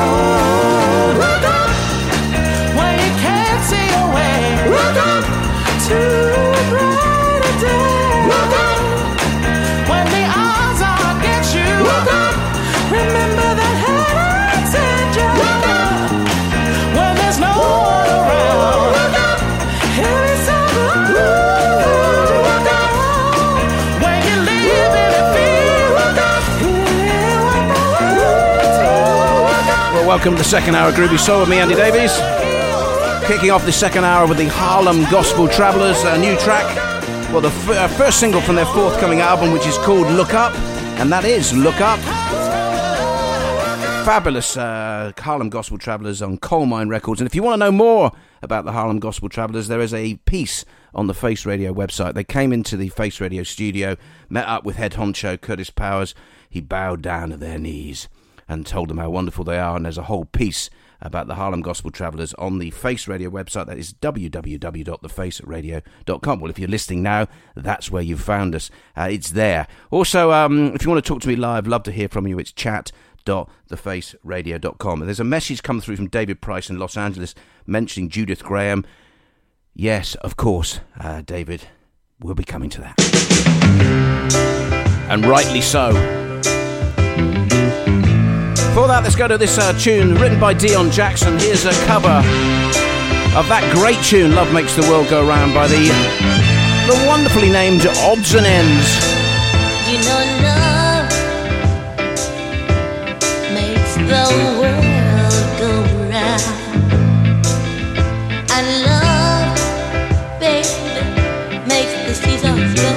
Welcome to the second hour of Groovy Soul with me, Andy Davies. Kicking off the second hour with the Harlem Gospel Travellers, a new track. Well, the f- uh, first single from their forthcoming album, which is called Look Up, and that is Look Up. Fabulous uh, Harlem Gospel Travellers on Coal Mine Records. And if you want to know more about the Harlem Gospel Travellers, there is a piece on the Face Radio website. They came into the Face Radio studio, met up with head honcho Curtis Powers. He bowed down at their knees and told them how wonderful they are, and there's a whole piece about the Harlem Gospel Travellers on the Face Radio website. That is w w w dot the face radio dot com. Well, if you're listening now, that's where you've found us. Uh, it's there. Also, um, if you want to talk to me live, love to hear from you. It's chat dot the face radio dot com. And there's a message come through from David Price in Los Angeles mentioning Judith Graham. Yes, of course, uh, David, we'll be coming to that. And rightly so. Before that, let's go to this uh, tune written by Dion Jackson. Here's a cover of that great tune, Love Makes the World Go Round, by the, the wonderfully named Odds and Ends. You know, love makes the world go round, and love, baby, makes the seasons go.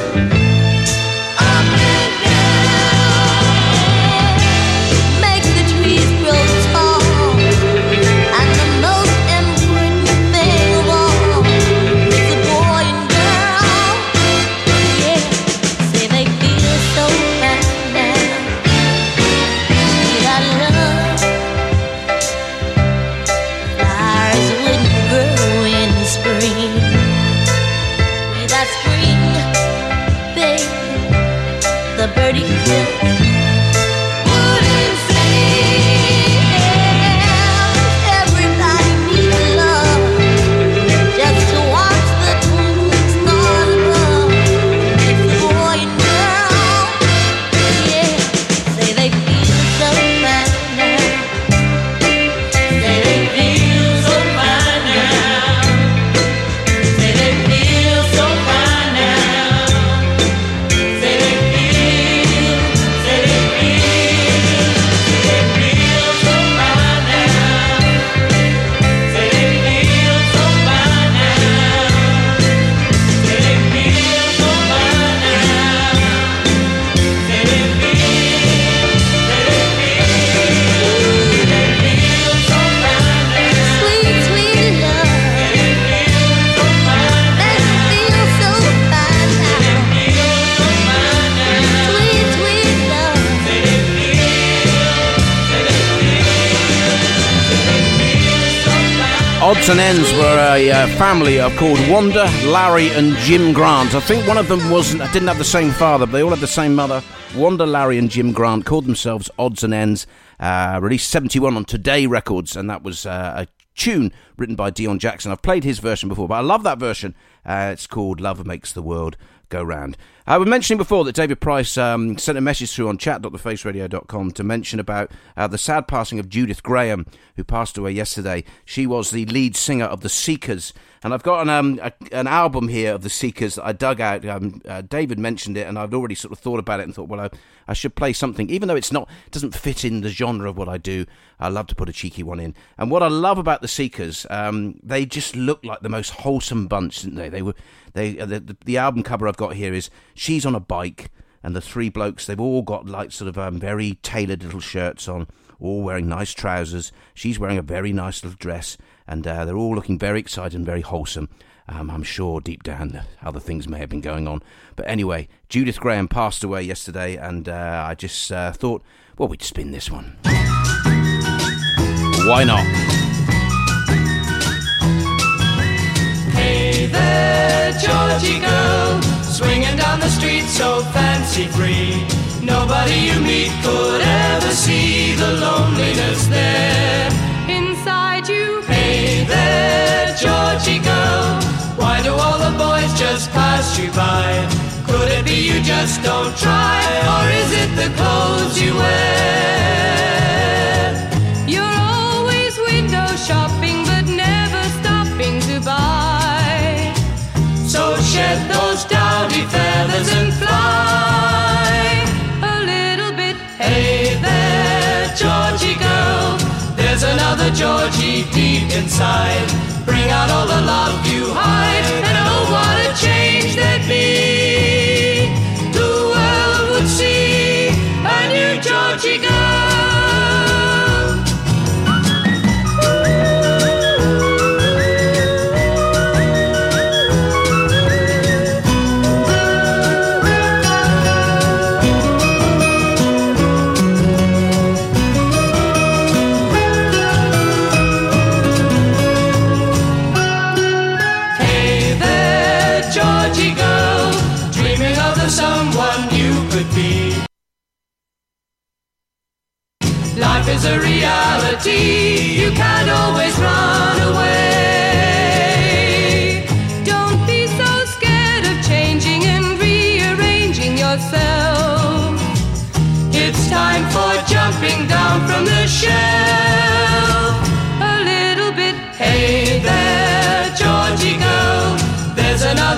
Odds and Ends were a uh, family of called Wanda, Larry and Jim Grant. I think one of them wasn't, didn't have the same father, but they all had the same mother. Wanda, Larry and Jim Grant called themselves Odds and Ends, uh, released seventy-one on Today Records, and that was uh, a tune written by Dion Jackson. I've played his version before, but I love that version. Uh, it's called Love Makes the World Go Round. I was mentioning before that David Price um, sent a message through on chat dot the face radio dot com to mention about uh, the sad passing of Judith Graham, who passed away yesterday. She was the lead singer of The Seekers. And I've got an, um, a, an album here of The Seekers that I dug out. Um, uh, David mentioned it, and I'd already sort of thought about it and thought, well, I, I should play something. Even though it's not, it doesn't fit in the genre of what I do, I love to put a cheeky one in. And what I love about The Seekers, um, they just look like the most wholesome bunch, didn't they? They were... They the, the album cover I've got here is she's on a bike, and the three blokes, they've all got like sort of um, very tailored little shirts on, all wearing nice trousers. She's wearing a very nice little dress, and uh, they're all looking very excited and very wholesome. Um, I'm sure deep down other things may have been going on. But anyway, Judith Graham passed away yesterday, and uh, I just uh, thought, well, we'd spin this one. Why not? Hey there, Georgie girl, swinging down the street so fancy free. Nobody you meet could ever see the loneliness there inside you. Hey there, Georgie girl, why do all the boys just pass you by? Could it be you just don't try, or is it the clothes you wear? You're always window shopping, but never stopping to buy. So shed those dowdy feathers and fly a little bit. Hey there, Georgie girl, there's another Georgie deep inside. Bring out all the love you hide, and oh, what a change there'd be. The world would see a new Georgie girl. Life is a reality, you can't always run away. Don't be so scared of changing and rearranging yourself. It's time for jumping down from the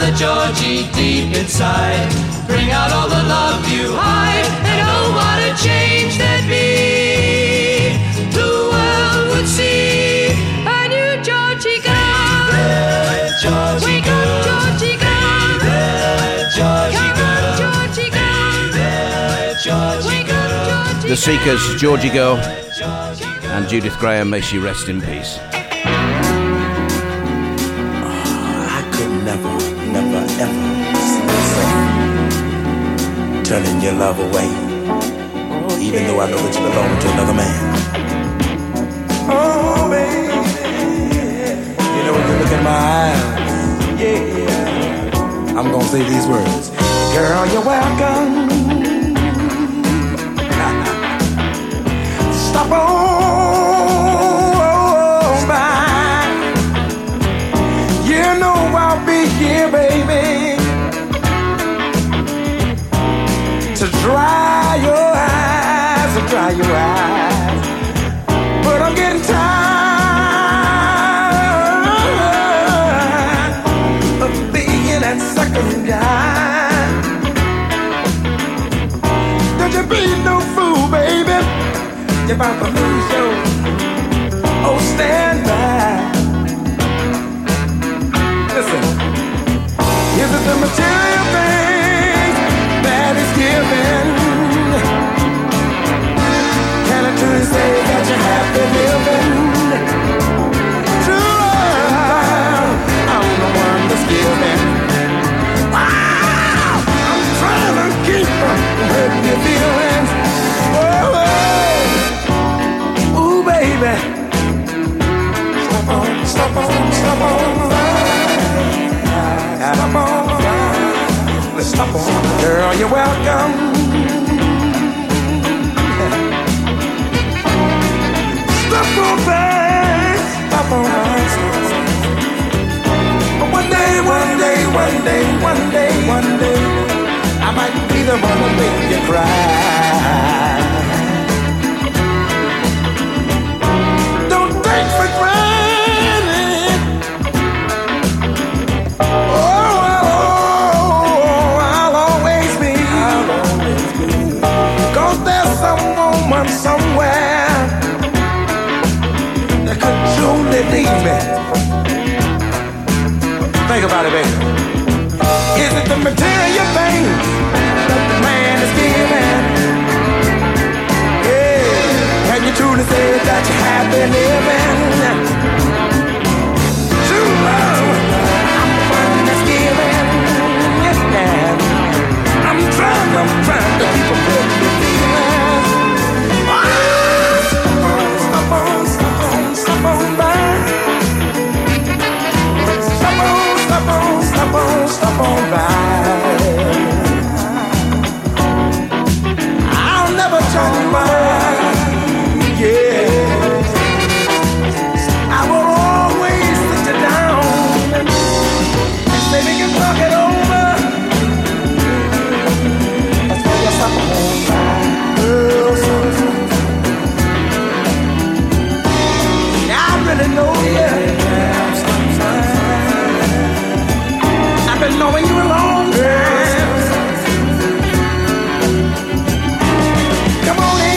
Brother Georgie deep inside. Bring out all the love you hide, and oh, what a change there'd be. The world would see a new Georgie girl. Georgie Wake girl. Up, Georgie girl. Georgie girl. Georgie girl. Wake up, Georgie girl. The Seekers, Georgie Girl, and Judith Graham, may she rest in peace. Never, ever turning your love away, even though I know it's belonged to another man. Oh, baby, you know when you look in my eyes, yeah, I'm gonna say these words, girl, you're welcome. Stop on by, you know I'll be here, baby. Dry your eyes, dry your eyes, but I'm getting tired of being that sucker guy. Don't you be no fool, baby, you're about to lose your, oh, stand by. Listen, is it the material thing that is given? Can I truly say that you're happy living? True love, I'm the one that's given. Wow, I'm trying to keep from hurting your feelings. Oh, oh. Ooh, baby, stop on, stop on, stop on, stop on, stop on. Stop on, girl, you're welcome. Stop on, babe. Stop on. One day, one day, one day, one day, one day, I might be the one who make you cry. Don't take for granted. Oh. Somewhere that could truly leave me. Think about it, baby. Is it the material things that the man is giving? Yeah, can you truly say that you're happy living? True love, I'm the one that's giving. Yes, man. I'm trying, I'm trying to keep a good feeling. Stop on by. Stop on, stop on, stop on, stop on by. I'll never turn by, yeah. I will always sit you down. Maybe we can talk it over. Let's go, stop on by. I really know you. I've been knowing you a long time. Come on in.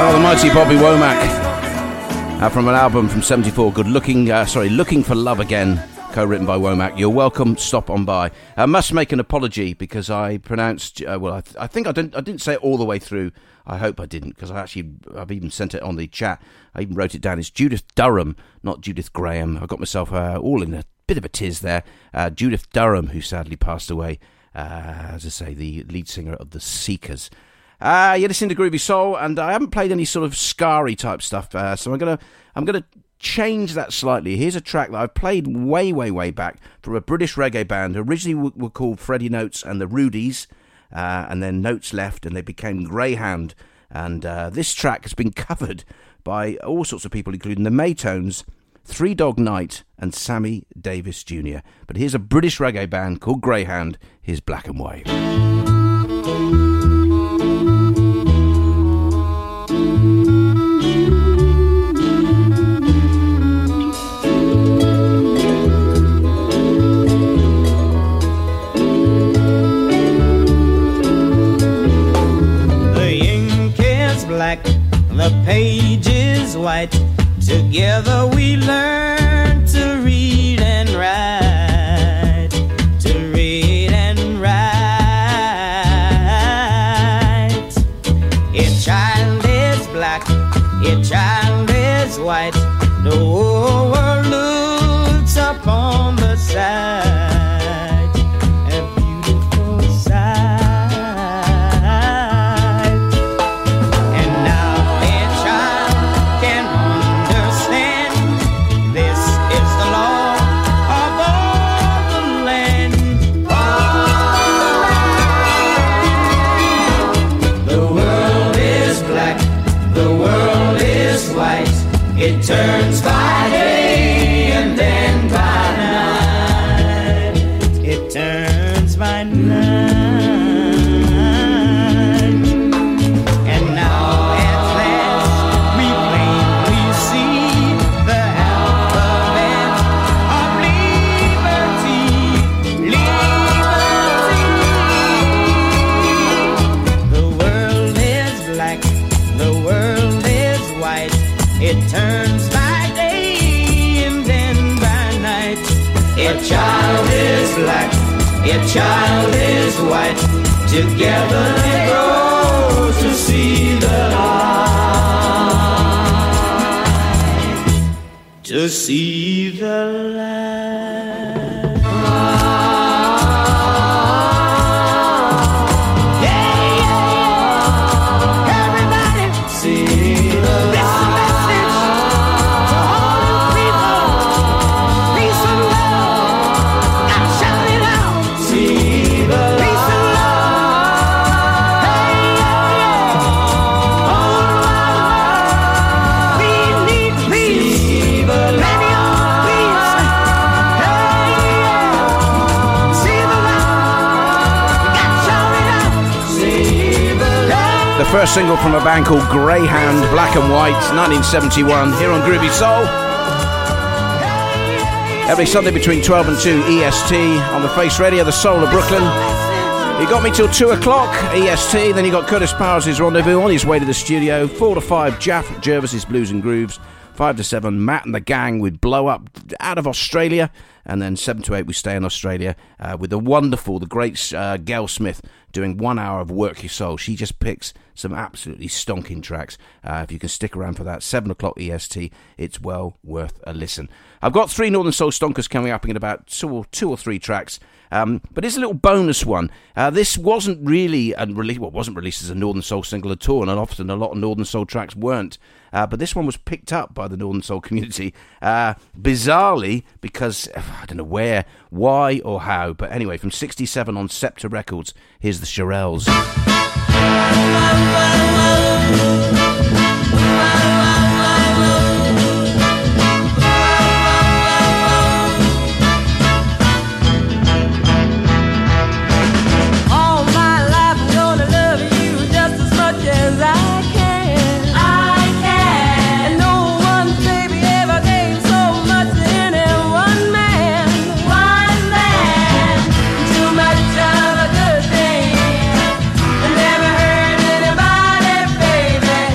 Oh, the mighty Bobby Womack, uh, from an album from seventy-four, Good Looking, uh, sorry, Looking for Love Again, co-written by Womack. You're welcome. Stop on by. I must make an apology because I pronounced, uh, well, I, th- I think I didn't, I didn't say it all the way through. I hope I didn't, because I actually, I've even sent it on the chat. I even wrote it down. It's Judith Durham, not Judith Graham. I got myself uh, all in a bit of a tiz there. Uh, Judith Durham, who sadly passed away, uh, as I say, the lead singer of The Seekers. Uh, you're listening to Groovy Soul, and I haven't played any sort of Scary type stuff, uh, so I'm gonna, I'm gonna. change that slightly. Here's a track that I've played way, way, way back from a British reggae band. Originally w- were called Freddie Notes and the Rudies, uh, and then Notes left and they became Greyhound. And uh, this track has been covered by all sorts of people, including the Maytones, Three Dog Night, and Sammy Davis Junior But here's a British reggae band called Greyhound. Here's Black and White. is white. Together we learn to read and write, to read and write. If child is black, if child is white, the whole world looks upon the side. Turns by day and then by night. It turns by night. And now at last we plainly see the alphabet of liberty, liberty. The world is black, the world is white. It turns. If child is black, if child is white, together they grow to see the light, to see the light. Yeah, yeah, yeah. Everybody, see the light. First single from a band called Greyhound, Black and White, nineteen seventy-one, here on Groovy Soul. Every Sunday between twelve and two E S T on the Face Radio, the soul of Brooklyn. You got me till two o'clock E S T, then you got Curtis Powers' Rendezvous on his way to the studio. four to five, Jeff Jervis' Blues and Grooves. five to seven, Matt and the Gang with Blow Up out of Australia. And then seven to eight, we stay in Australia uh, with the wonderful, the great uh, Gail Smith doing one hour of Work Your Soul. She just picks some absolutely stonking tracks. Uh, if you can stick around for that, seven o'clock E S T, it's well worth a listen. I've got three Northern Soul Stonkers coming up in about two or, two or three tracks. Um, but here's a little bonus one. Uh, this wasn't really, a release, well, wasn't released as a Northern Soul single at all, and often a lot of Northern Soul tracks weren't. Uh, but this one was picked up by the Northern Soul community, uh, bizarrely, because I don't know where, why or how. But anyway, from sixty-seven on Scepter Records, here's the Shirelles. All my life I'm gonna love you just as much as I can. Baby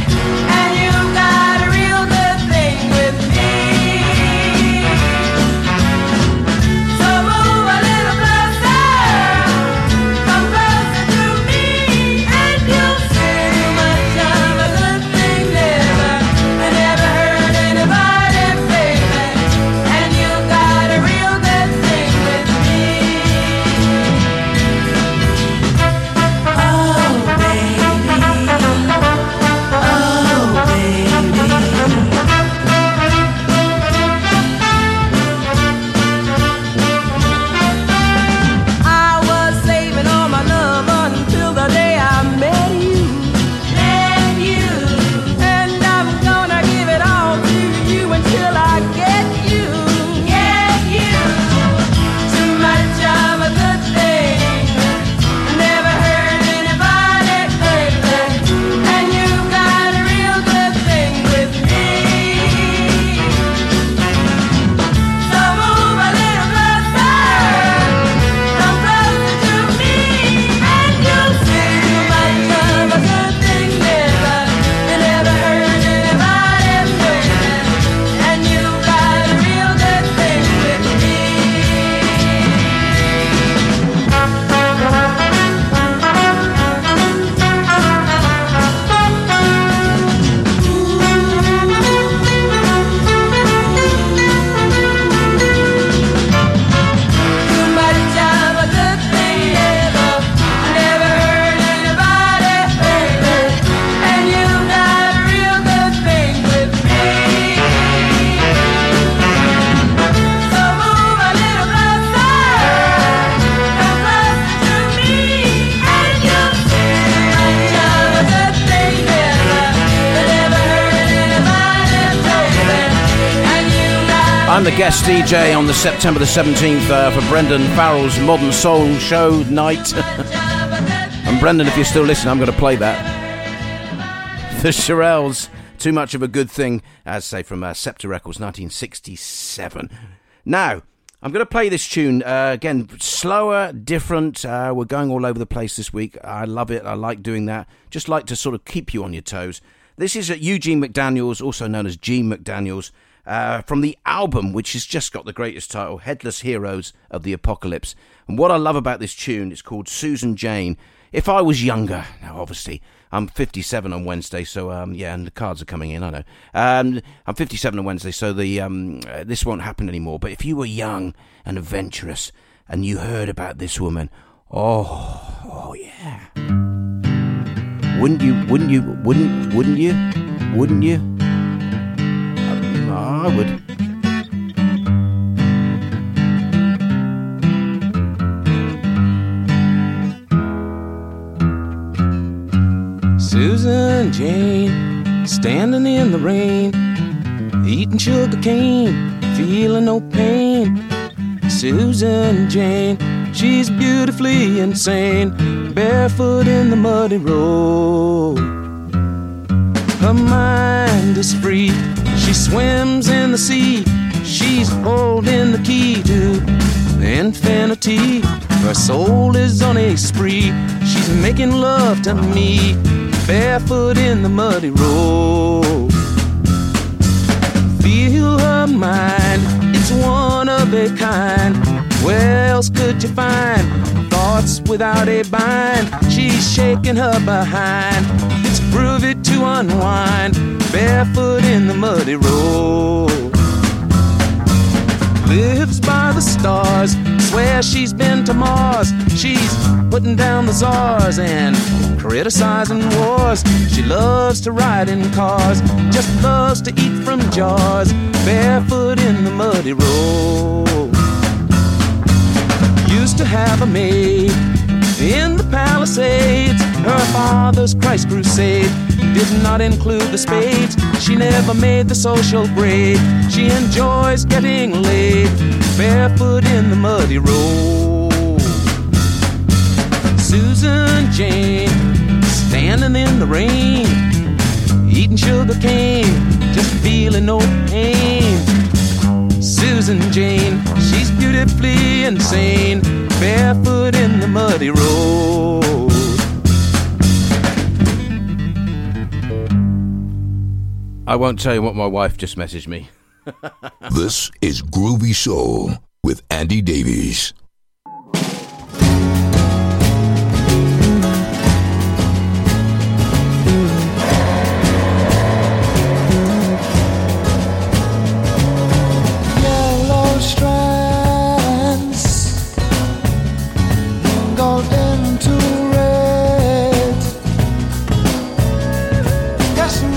I'm the guest D J on the September the seventeenth uh, for Brendan Farrell's Modern Soul Show night. And Brendan, if you're still listening, I'm going to play that. The Shirelles, Too Much of a Good Thing, as say from uh, Scepter Records, nineteen sixty-seven. Now, I'm going to play this tune, uh, again, slower, different, uh, we're going all over the place this week. I love it, I like doing that, just like to sort of keep you on your toes. This is at Eugene McDaniels, also known as Gene McDaniels, uh, from the album, which has just got the greatest title, Headless Heroes of the Apocalypse. And what I love about this tune, it's called Susan Jane. If I was younger, now obviously, I'm fifty-seven on Wednesday, so um, yeah, and the cards are coming in, I know. Um, I'm fifty-seven on Wednesday, so the um, uh, this won't happen anymore. But if you were young and adventurous and you heard about this woman, oh, oh yeah. Wouldn't you, wouldn't you, wouldn't, wouldn't you, wouldn't you? I, I would. Susan Jane, standing in the rain, eating sugar cane, feeling no pain. Susan Jane, she's beautifully insane, barefoot in the muddy road. Her mind is free, she swims in the sea, she's holding the key to infinity. Her soul is on a spree, she's making love to me, barefoot in the muddy road. Feel her mind, it's one of a kind, where else could you find thoughts without a bind? She's shaking her behind, it's groovy to unwind, barefoot in the muddy road. Lives by the stars, swear she's been to Mars. She's putting down the czars and criticizing wars. She loves to ride in cars, just loves to eat from jars, barefoot in the muddy road. Used to have a maid in the Palisades. Her father's Christ crusade did not include the spades. She never made the social grade. She enjoys getting laid, barefoot in the muddy road. Susan Jane, standing in the rain, eating sugar cane, just feeling no pain. Susan Jane, she's beautifully insane, barefoot in the muddy road. I won't tell you what my wife just messaged me. This is Groovy Soul with Andy Davies. Yellow strands gold into red. Guessing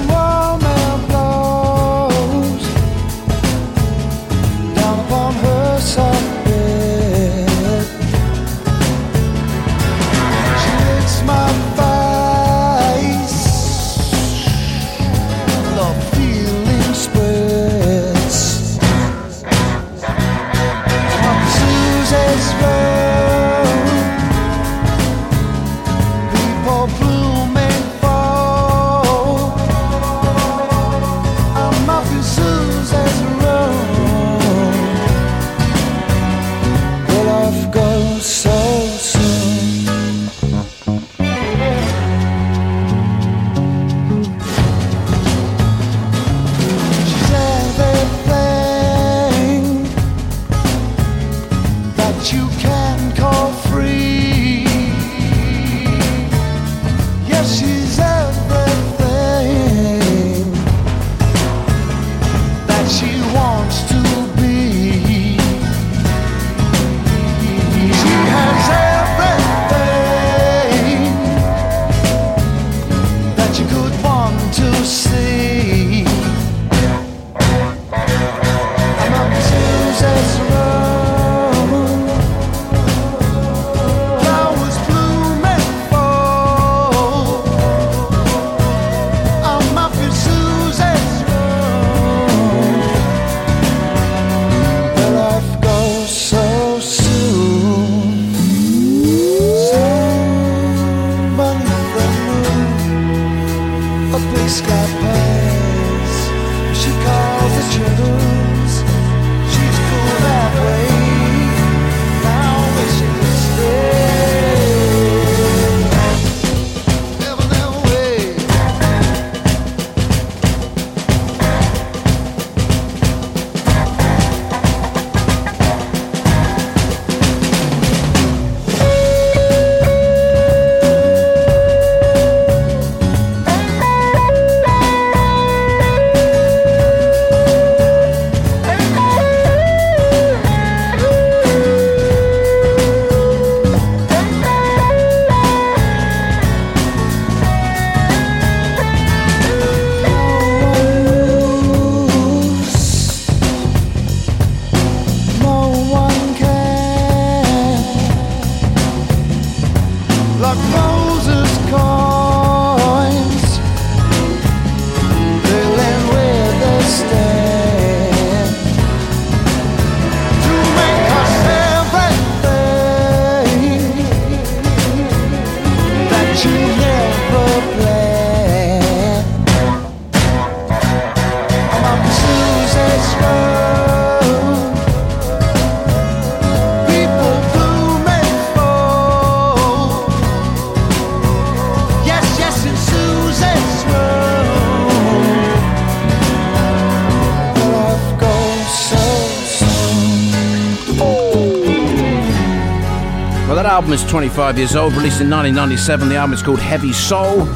That album is twenty-five years old, released in nineteen ninety-seven. The album is called Heavy Soul.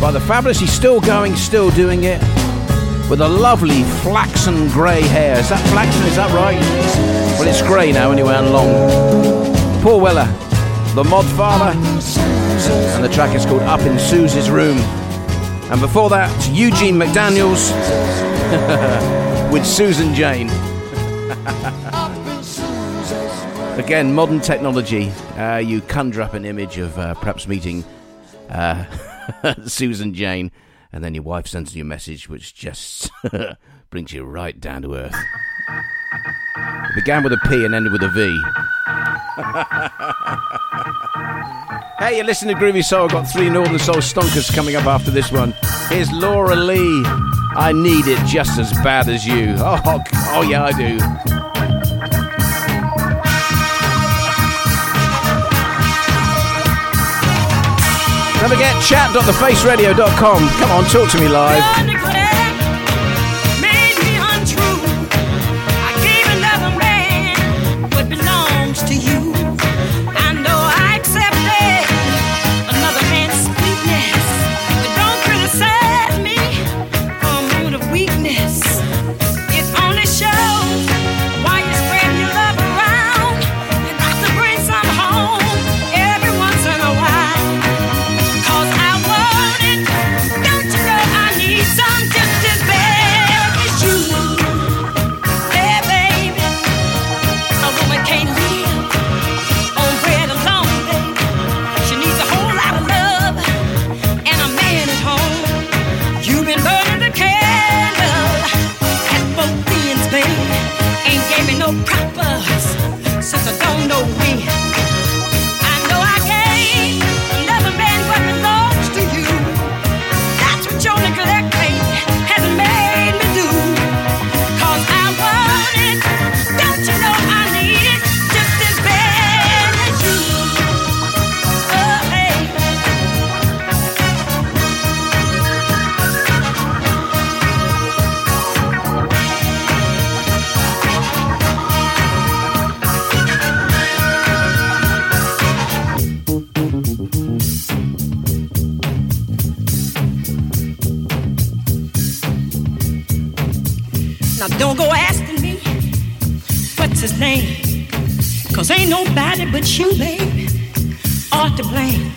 By The Fabulous, he's still going, still doing it, with a lovely flaxen grey hair. Is that flaxen? Is that right? Well, it's grey now anyway, and long. Paul Weller, the Mod Father, and the track is called Up in Susie's Room. And before that, Eugene McDaniels with Susan Jane. Again, modern technology. Uh, you conjure up an image of uh, perhaps meeting uh, Susan Jane, and then your wife sends you a message which just brings you right down to earth. It began with a P and ended with a V. Hey, you're listening to Groovy Soul. I've got three Northern Soul stonkers coming up after this one. Here's Laura Lee. I Need It Just As Bad As You. Oh, oh, oh yeah, I do. Don't forget, chat dot the face radio dot com. Come on, talk to me live. Don't go asking me what's his name, cause ain't nobody but you, babe, ought to blame.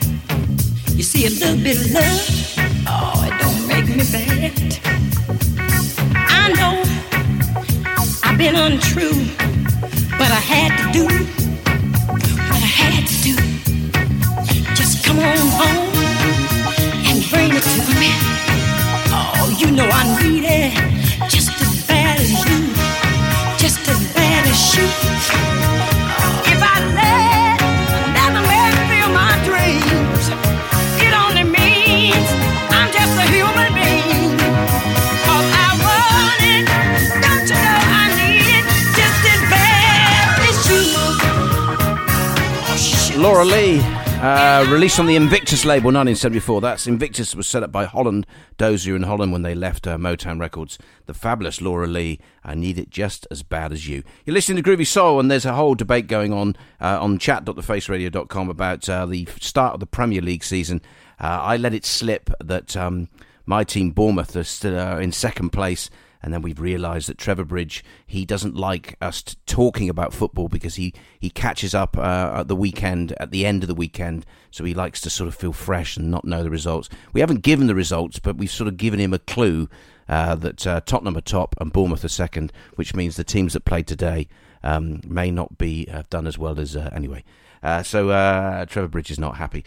You see, a little bit of love, oh, it don't make me bad. I know I've been untrue, but I had to do what I had to do. Just come on home and bring it to me. Oh, you know I need it. Laura Lee, uh, released on the Invictus label, nineteen seventy-four. That's Invictus was set up by Holland, Dozier and Holland, when they left uh, Motown Records. The fabulous Laura Lee, I Need It Just As Bad As You. You're listening to Groovy Soul, and there's a whole debate going on uh, on chat dot the face radio dot com about uh, the start of the Premier League season. Uh, I let it slip that um, my team, Bournemouth, are still uh, in second place. And then we've realised that Trevor Bridge, he doesn't like us t- talking about football because he, he catches up uh, at the weekend, at the end of the weekend. So he likes to sort of feel fresh and not know the results. We haven't given the results, but we've sort of given him a clue uh, that uh, Tottenham are top and Bournemouth are second, which means the teams that played today um, may not be uh, done as well as... Uh, anyway, uh, so uh, Trevor Bridge is not happy.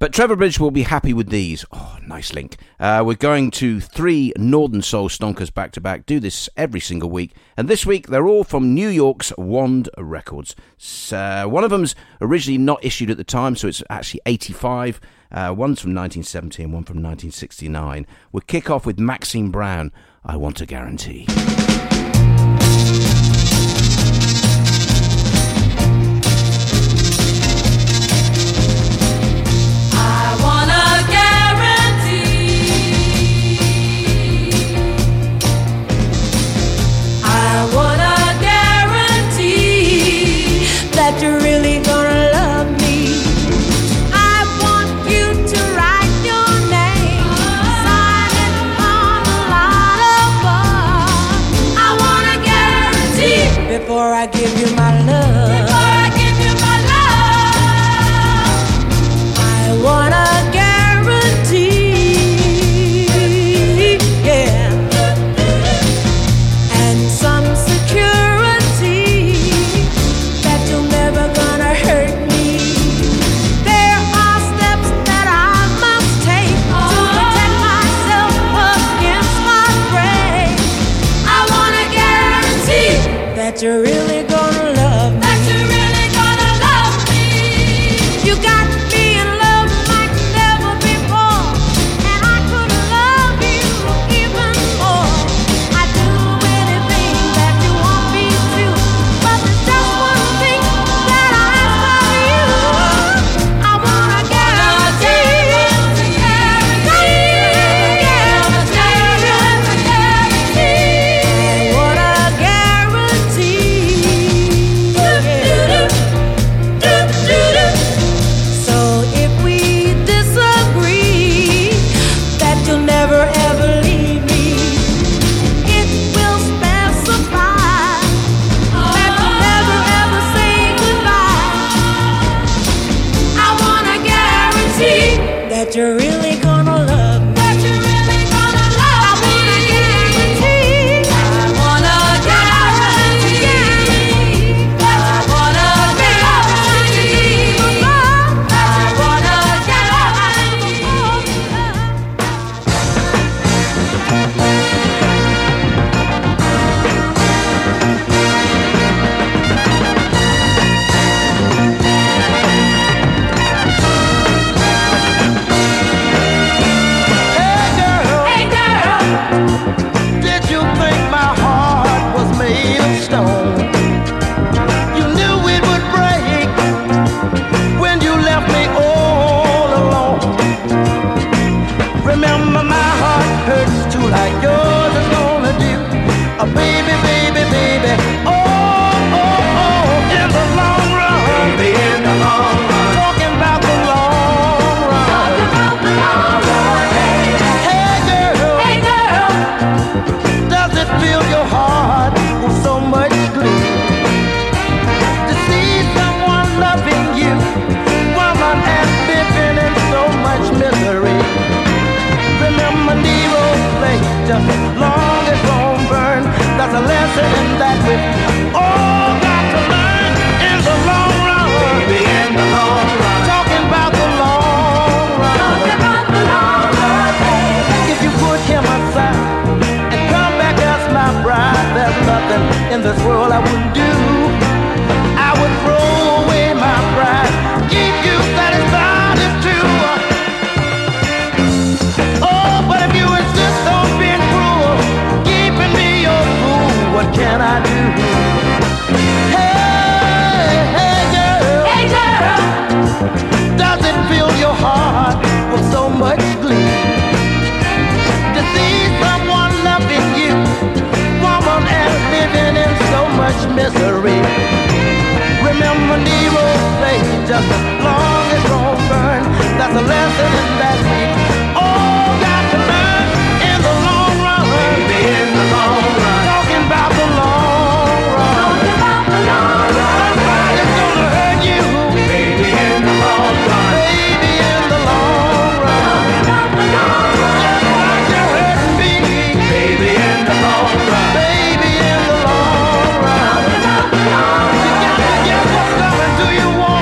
But Trevor Bridge will be happy with these. Oh, nice link. Uh, we're going to three Northern Soul stonkers back-to-back. Do this every single week. And this week, they're all from New York's Wand Records. So, one of them's originally not issued at the time, so it's actually eighty-five. Uh, one's from nineteen seventy and one from nineteen sixty-nine. We'll kick off with Maxine Brown, I Want a Guarantee. You're really gonna love I give you my love, before I give you my love, I wanna guarantee, yeah, and some security that you're never gonna hurt me. There are steps that I must take oh. to protect myself against my prey. I wanna guarantee that you're real.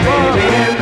Baby, in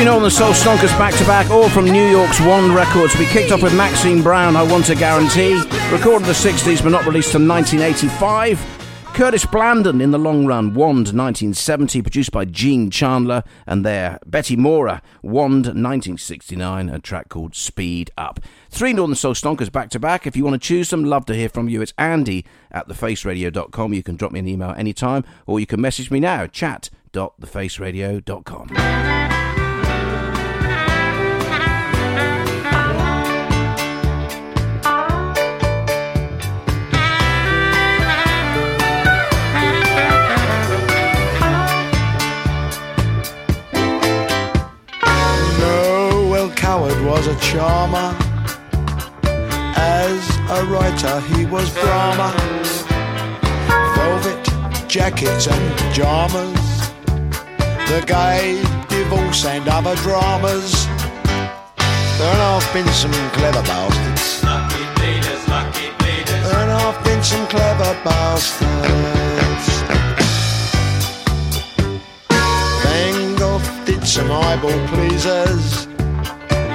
New Northern Soul Stonkers back-to-back, all from New York's Wand Records. We kicked off with Maxine Brown, I Want a Guarantee, recorded in the sixties but not released till nineteen eighty-five. Curtis Blandon, In the Long Run, Wand nineteen seventy, produced by Gene Chandler, and there, Betty Mora, Wand nineteen sixty-nine, a track called Speed Up. Three Northern Soul Stonkers back-to-back. If you want to choose them, love to hear from you. It's Andy at the face radio dot com. You can drop me an email anytime, or you can message me now, chat dot the face radio dot com. Howard was a charmer. As a writer he was Brahma. Velvet jackets and pajamas, the gay divorce and other dramas. There have been some clever bastards. Lucky leaders, lucky leaders. There have been some clever bastards. Van Gogh did some eyeball pleasers.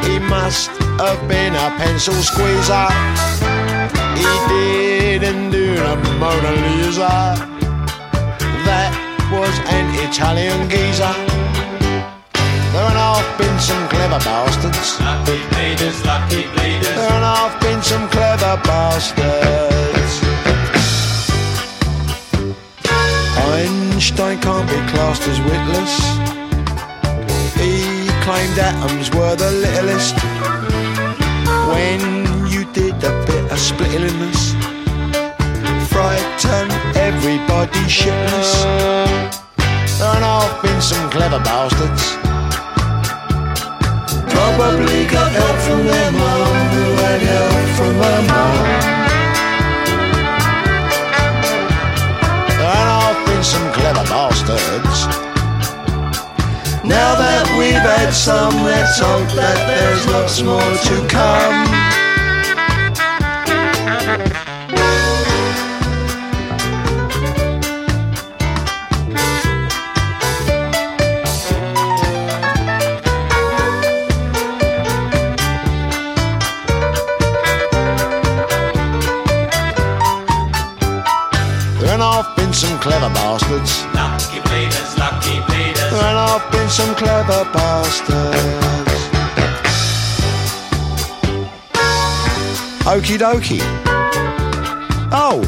He must have been a pencil squeezer. He didn't do the Mona Lisa. That was an Italian geezer. There have been some clever bastards. Lucky bleeders, lucky bleeders. There have been some clever bastards. Einstein can't be classed as witless. He claimed atoms were the littlest. When you did a bit of splittiness, frightened everybody shitless. There have been some clever bastards. Probably got help from their mum, who had help from her mum. There have been some clever bastards. Now that we've had some, let's hope that there's lots more to come. There have been some clever bastards. Lucky bleeders, lucky bleeders. There have been some clever bastards. Okie dokie. Oh,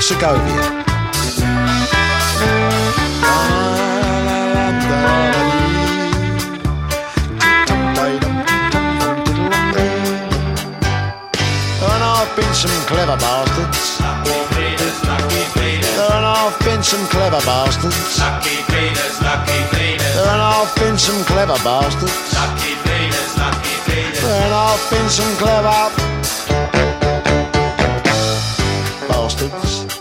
Segovia. There have been some clever bastards. There have been some clever bastards. Lucky bleeders, lucky bleeders. There have been some clever bastards. Lucky bleeders, lucky bleeders. There have been some clever bastards.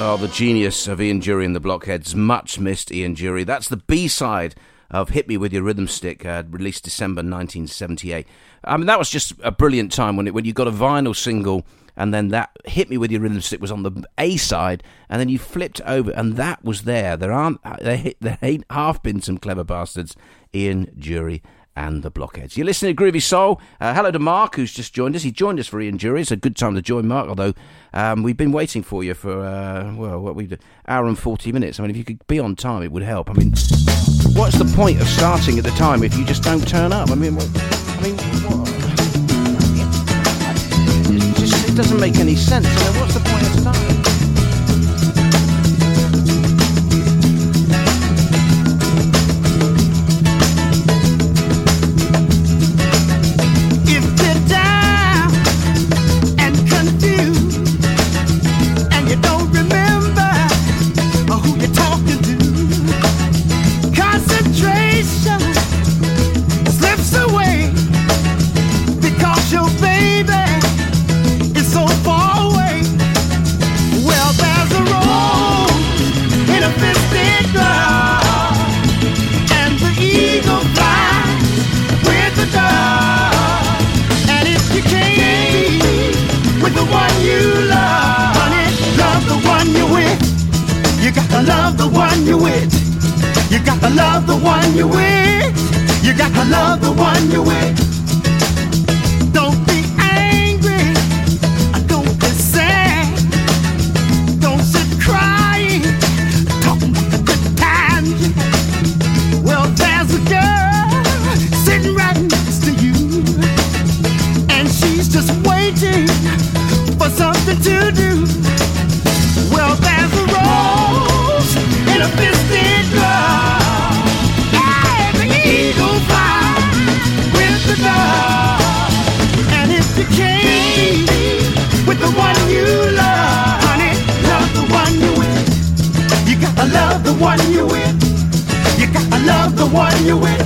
Oh, the genius of Ian Dury and the Blockheads. Much missed Ian Dury. That's the B-side of Hit Me With Your Rhythm Stick, uh, released December nineteen seventy-eight. I mean, that was just a brilliant time when it when you got a vinyl single, and then that Hit Me With Your Rhythm Stick was on the A side, and then you flipped over, and that was there. There aren't, there, there ain't half been some clever bastards. Ian Dury and the Blockheads. You're listening to Groovy Soul. Uh, hello to Mark, who's just joined us. He joined us for Ian Dury. It's a good time to join Mark, although um, we've been waiting for you for, uh, well, what we do, hour and forty minutes. I mean, if you could be on time, it would help. I mean, what's the point of starting at the time if you just don't turn up? I mean, what, I mean, what? It doesn't make any sense. So what's the point of starting? If you're down and confused, and you don't remember who you're talking to, concentration slips away because your baby. Love the one you're with. You got to love the one you're with. You got to love the one you're with. Don't be angry. Don't be sad. Don't sit crying. Talking about the good times. Well, there's a girl sitting right next to you, and she's just waiting for something to do. Well, there's a rose in a fisted glove. And if you can't be with the one you love, honey, love the one you're with. You gotta love the one you're with. You gotta love the one you're with.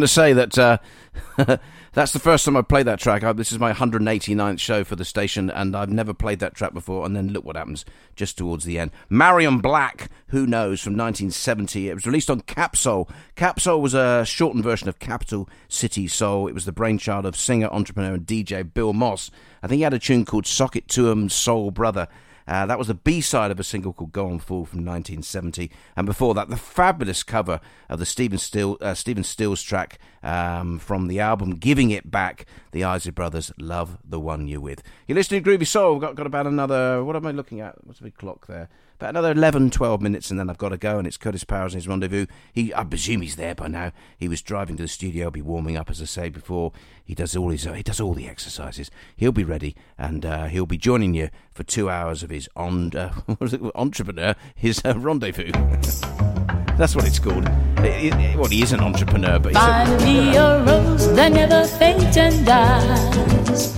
To say that uh, That's the first time I've played that track. I, this is my one hundred eighty-ninth show for the station, and I've never played that track before. And then look what happens just towards the end. Marion Black, Who Knows, from nineteen seventy. It was released on Capsule. Capsule was a shortened version of Capital City Soul. It was the brainchild of singer, entrepreneur, and D J Bill Moss. I think he had a tune called Sock It To 'Em, Soul Brother. Uh, that was the B-side of a single called Go On Fool from nineteen seventy. And before that, the fabulous cover of the Stephen, Still, uh, Stephen Stills track um, from the album Giving It Back, the Isley Brothers, Love the One You're With. You're listening to Groovy Soul. We've got, got about another, what am I looking at? What's the big clock there? About another eleven, twelve minutes, and then I've got to go, and it's Curtis Powers and his rendezvous. He, I presume he's there by now. He was driving to the studio. He'll be warming up, as I say before. He does all his, he does all the exercises. He'll be ready, and uh, he'll be joining you for two hours of his His on, uh, what was it, entrepreneur, his uh, rendezvous. That's what it's called. It, it, well, he is an entrepreneur, but he's Find a... me a rose that never fades and dies,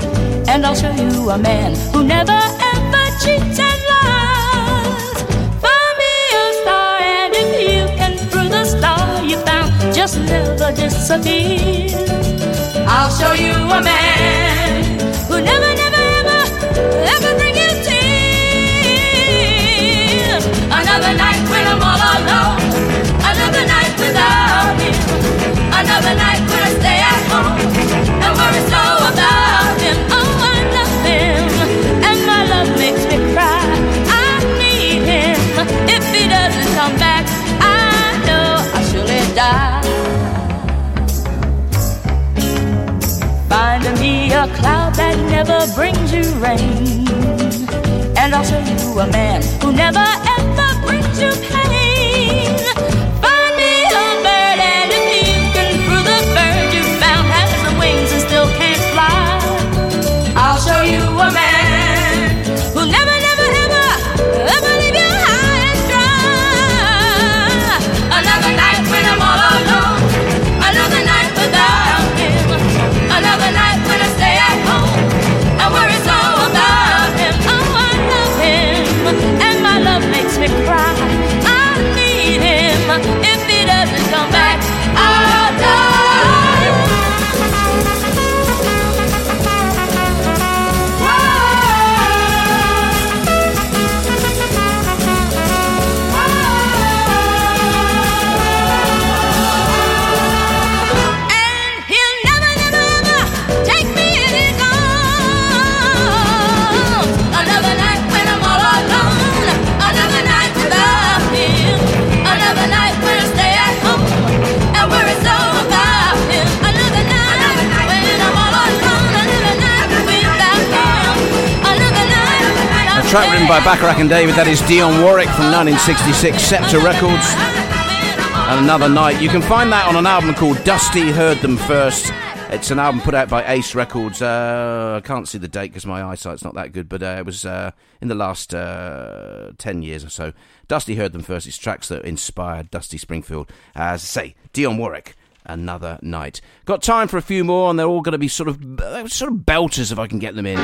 and I'll show you a man who never ever cheats and lies. Find me a star, and if you can prove the star you found just never disappears, I'll show you a man who never, never, ever, ever brings you tears. Another night when I'm all alone, another night without him, another night when I stay at home and worry so about him. Oh, I love him, and my love makes me cry. I need him. If he doesn't come back, I know I surely die. Find me a cloud that never brings you rain, and I'll show you a man who never ever brings you pain. Find me a bird, and if you can prove the bird you found has the wings and still can't fly, I'll show you a man who'll never, never, ever, ever leave you high and dry. Another night when I'm all alone, another night without him, another night when I stay at home and worry so about him. Oh, I love him, and my love makes me cry. I need him. If he doesn't come back, I'll die. Track written by Bacharach and David, that is Dionne Warwick from nineteen sixty-six, Scepter Records, and Another Night. You can find that on an album called Dusty Heard Them First. It's an album put out by Ace Records. Uh, I can't see the date because my eyesight's not that good, but uh, it was uh, in the last uh, ten years or so. Dusty Heard Them First. It's tracks that inspired Dusty Springfield. As I say, Dionne Warwick, Another Night. Got time for a few more, and they're all going to be sort of sort of belters if I can get them in.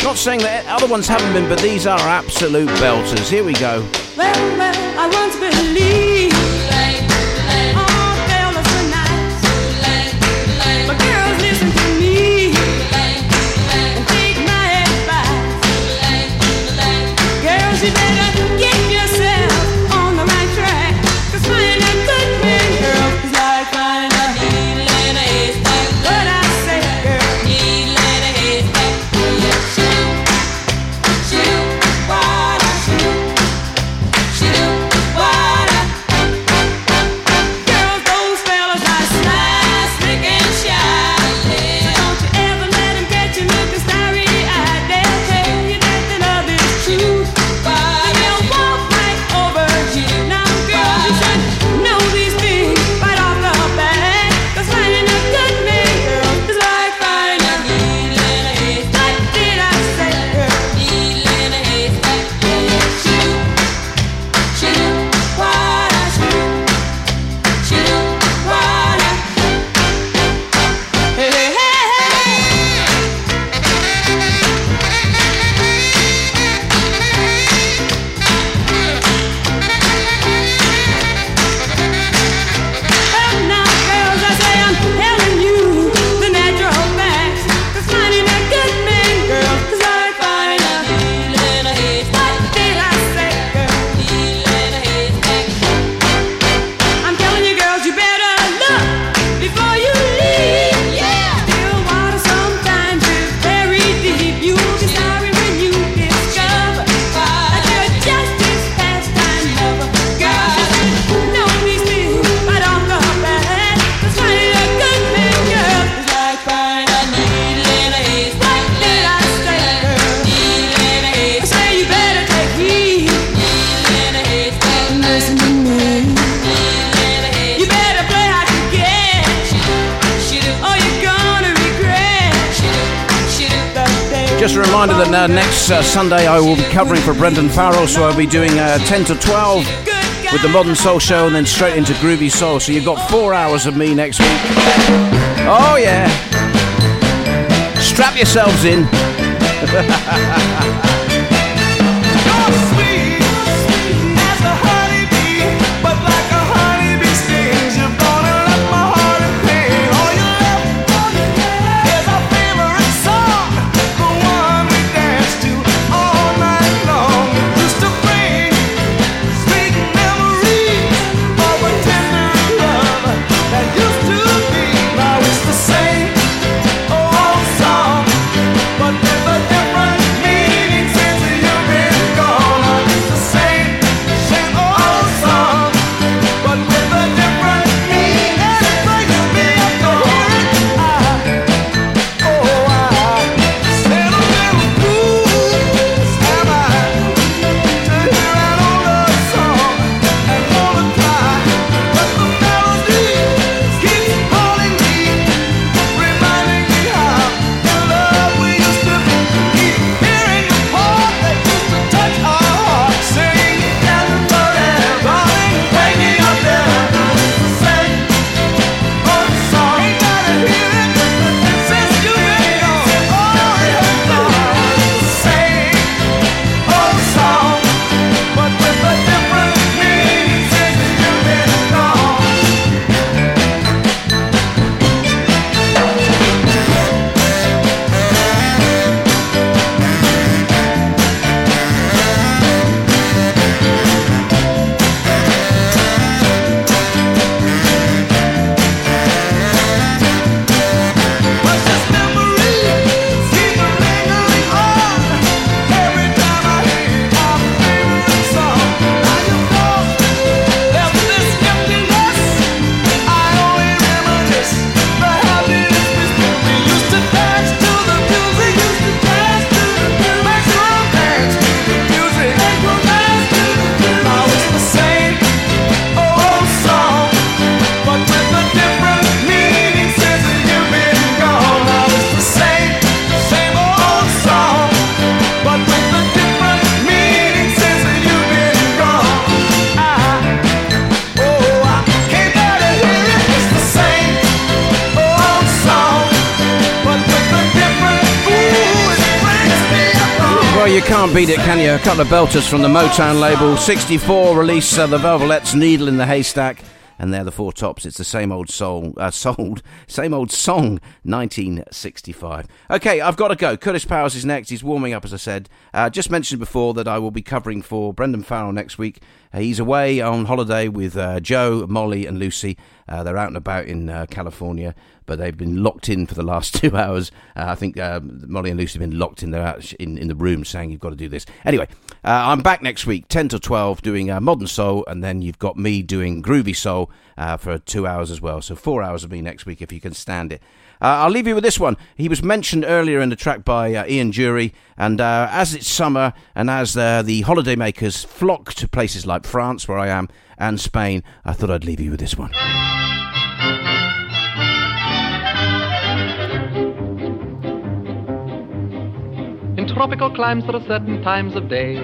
Not saying that other ones haven't been, but these are absolute belters. Here we go. Well, well, I once believed all fellas are nice, but girls, listen to me and take my advice. Girls, you better get yourself on the right track, 'cause finding a good man, girl, is like finding Just a reminder that uh, next uh, Sunday I will be covering for Brendan Farrell, so I'll be doing uh, ten to twelve with the Modern Soul Show and then straight into Groovy Soul. So you've got four hours of me next week. Oh yeah. Strap yourselves in. Beat it, can you? A couple of belters from the Motown label. sixty-four release uh, the Velvetettes, Needle in the Haystack, and they're the Four Tops. It's the same old soul, uh, sold, same old song, nineteen sixty-five. Okay, I've got to go. Curtis Powers is next. He's warming up, as I said. Uh, just mentioned before that I will be covering for Brendan Farrell next week. Uh, he's away on holiday with uh, Joe, Molly, and Lucy. Uh, they're out and about in uh, California, but they've been locked in for the last two hours. Uh, I think uh, Molly and Lucy have been locked in. They're out in, in the room saying, you've got to do this. Anyway, uh, I'm back next week, ten to twelve, doing uh, Modern Soul, and then you've got me doing Groovy Soul uh, for two hours as well. So four hours of me next week, if you can stand it. Uh, I'll leave you with this one. He was mentioned earlier in the track by uh, Ian Dury, and uh, as it's summer and as uh, the holidaymakers flock to places like France, where I am, and Spain, I thought I'd leave you with this one. In tropical climes there are certain times of day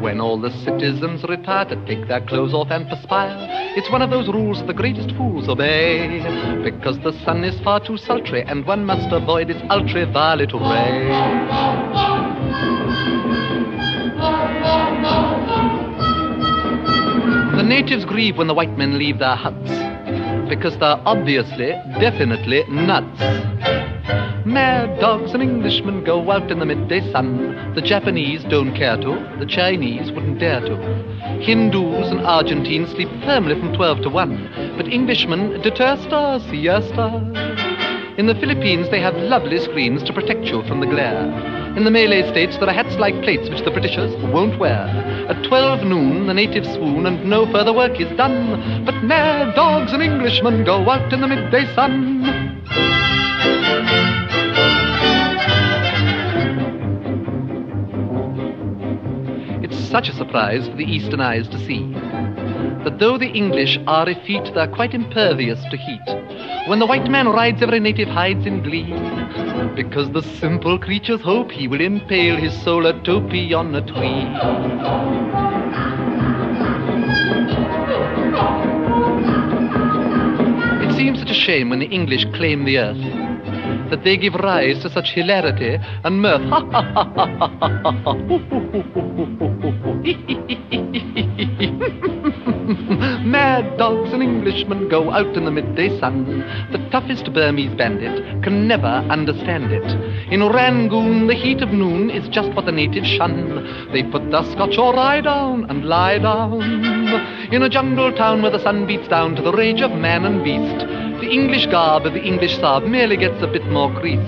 when all the citizens retire to take their clothes off and perspire. It's one of those rules the greatest fools obey, because the sun is far too sultry and one must avoid its ultraviolet ray. The natives grieve when the white men leave their huts, because they're obviously, definitely nuts. Mad dogs and Englishmen go out in the midday sun. The Japanese don't care to, the Chinese wouldn't dare to. Hindus and Argentines sleep firmly from twelve to one, but Englishmen detest a siesta. In the Philippines they have lovely screens to protect you from the glare. In the Malay states there are hats like plates which the Britishers won't wear. At twelve noon the natives swoon and no further work is done, but mad dogs and Englishmen go out in the midday sun. It's such a surprise for the Eastern eyes to see that though the English are effete, they're quite impervious to heat. When the white man rides, every native hides in glee, because the simple creatures hope he will impale his solar topi on a tree. It seems such a shame when the English claim the earth that they give rise to such hilarity and mirth. Ha ha ha ha ha ha ha. Mad dogs and Englishmen go out in the midday sun. The toughest Burmese bandit can never understand it. In Rangoon, the heat of noon is just what the natives shun. They put the Scotch or rye down and lie down. In a jungle town where the sun beats down to the rage of man and beast, the English garb of the English Saab merely gets a bit more creased.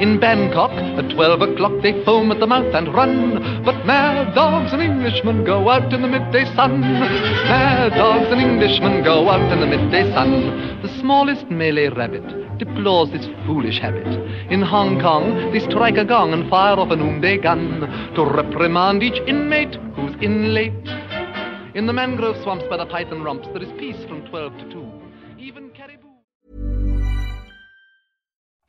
In Bangkok, at twelve o'clock, they foam at the mouth and run. But mad dogs and Englishmen go out in the midday sun. Mad dogs and Englishmen go out in the midday sun. The smallest Malay rabbit deplores this foolish habit. In Hong Kong, they strike a gong and fire off a noonday gun to reprimand each inmate who's in late. In the mangrove swamps by the python romps, there is peace from twelve to two. Even caribou.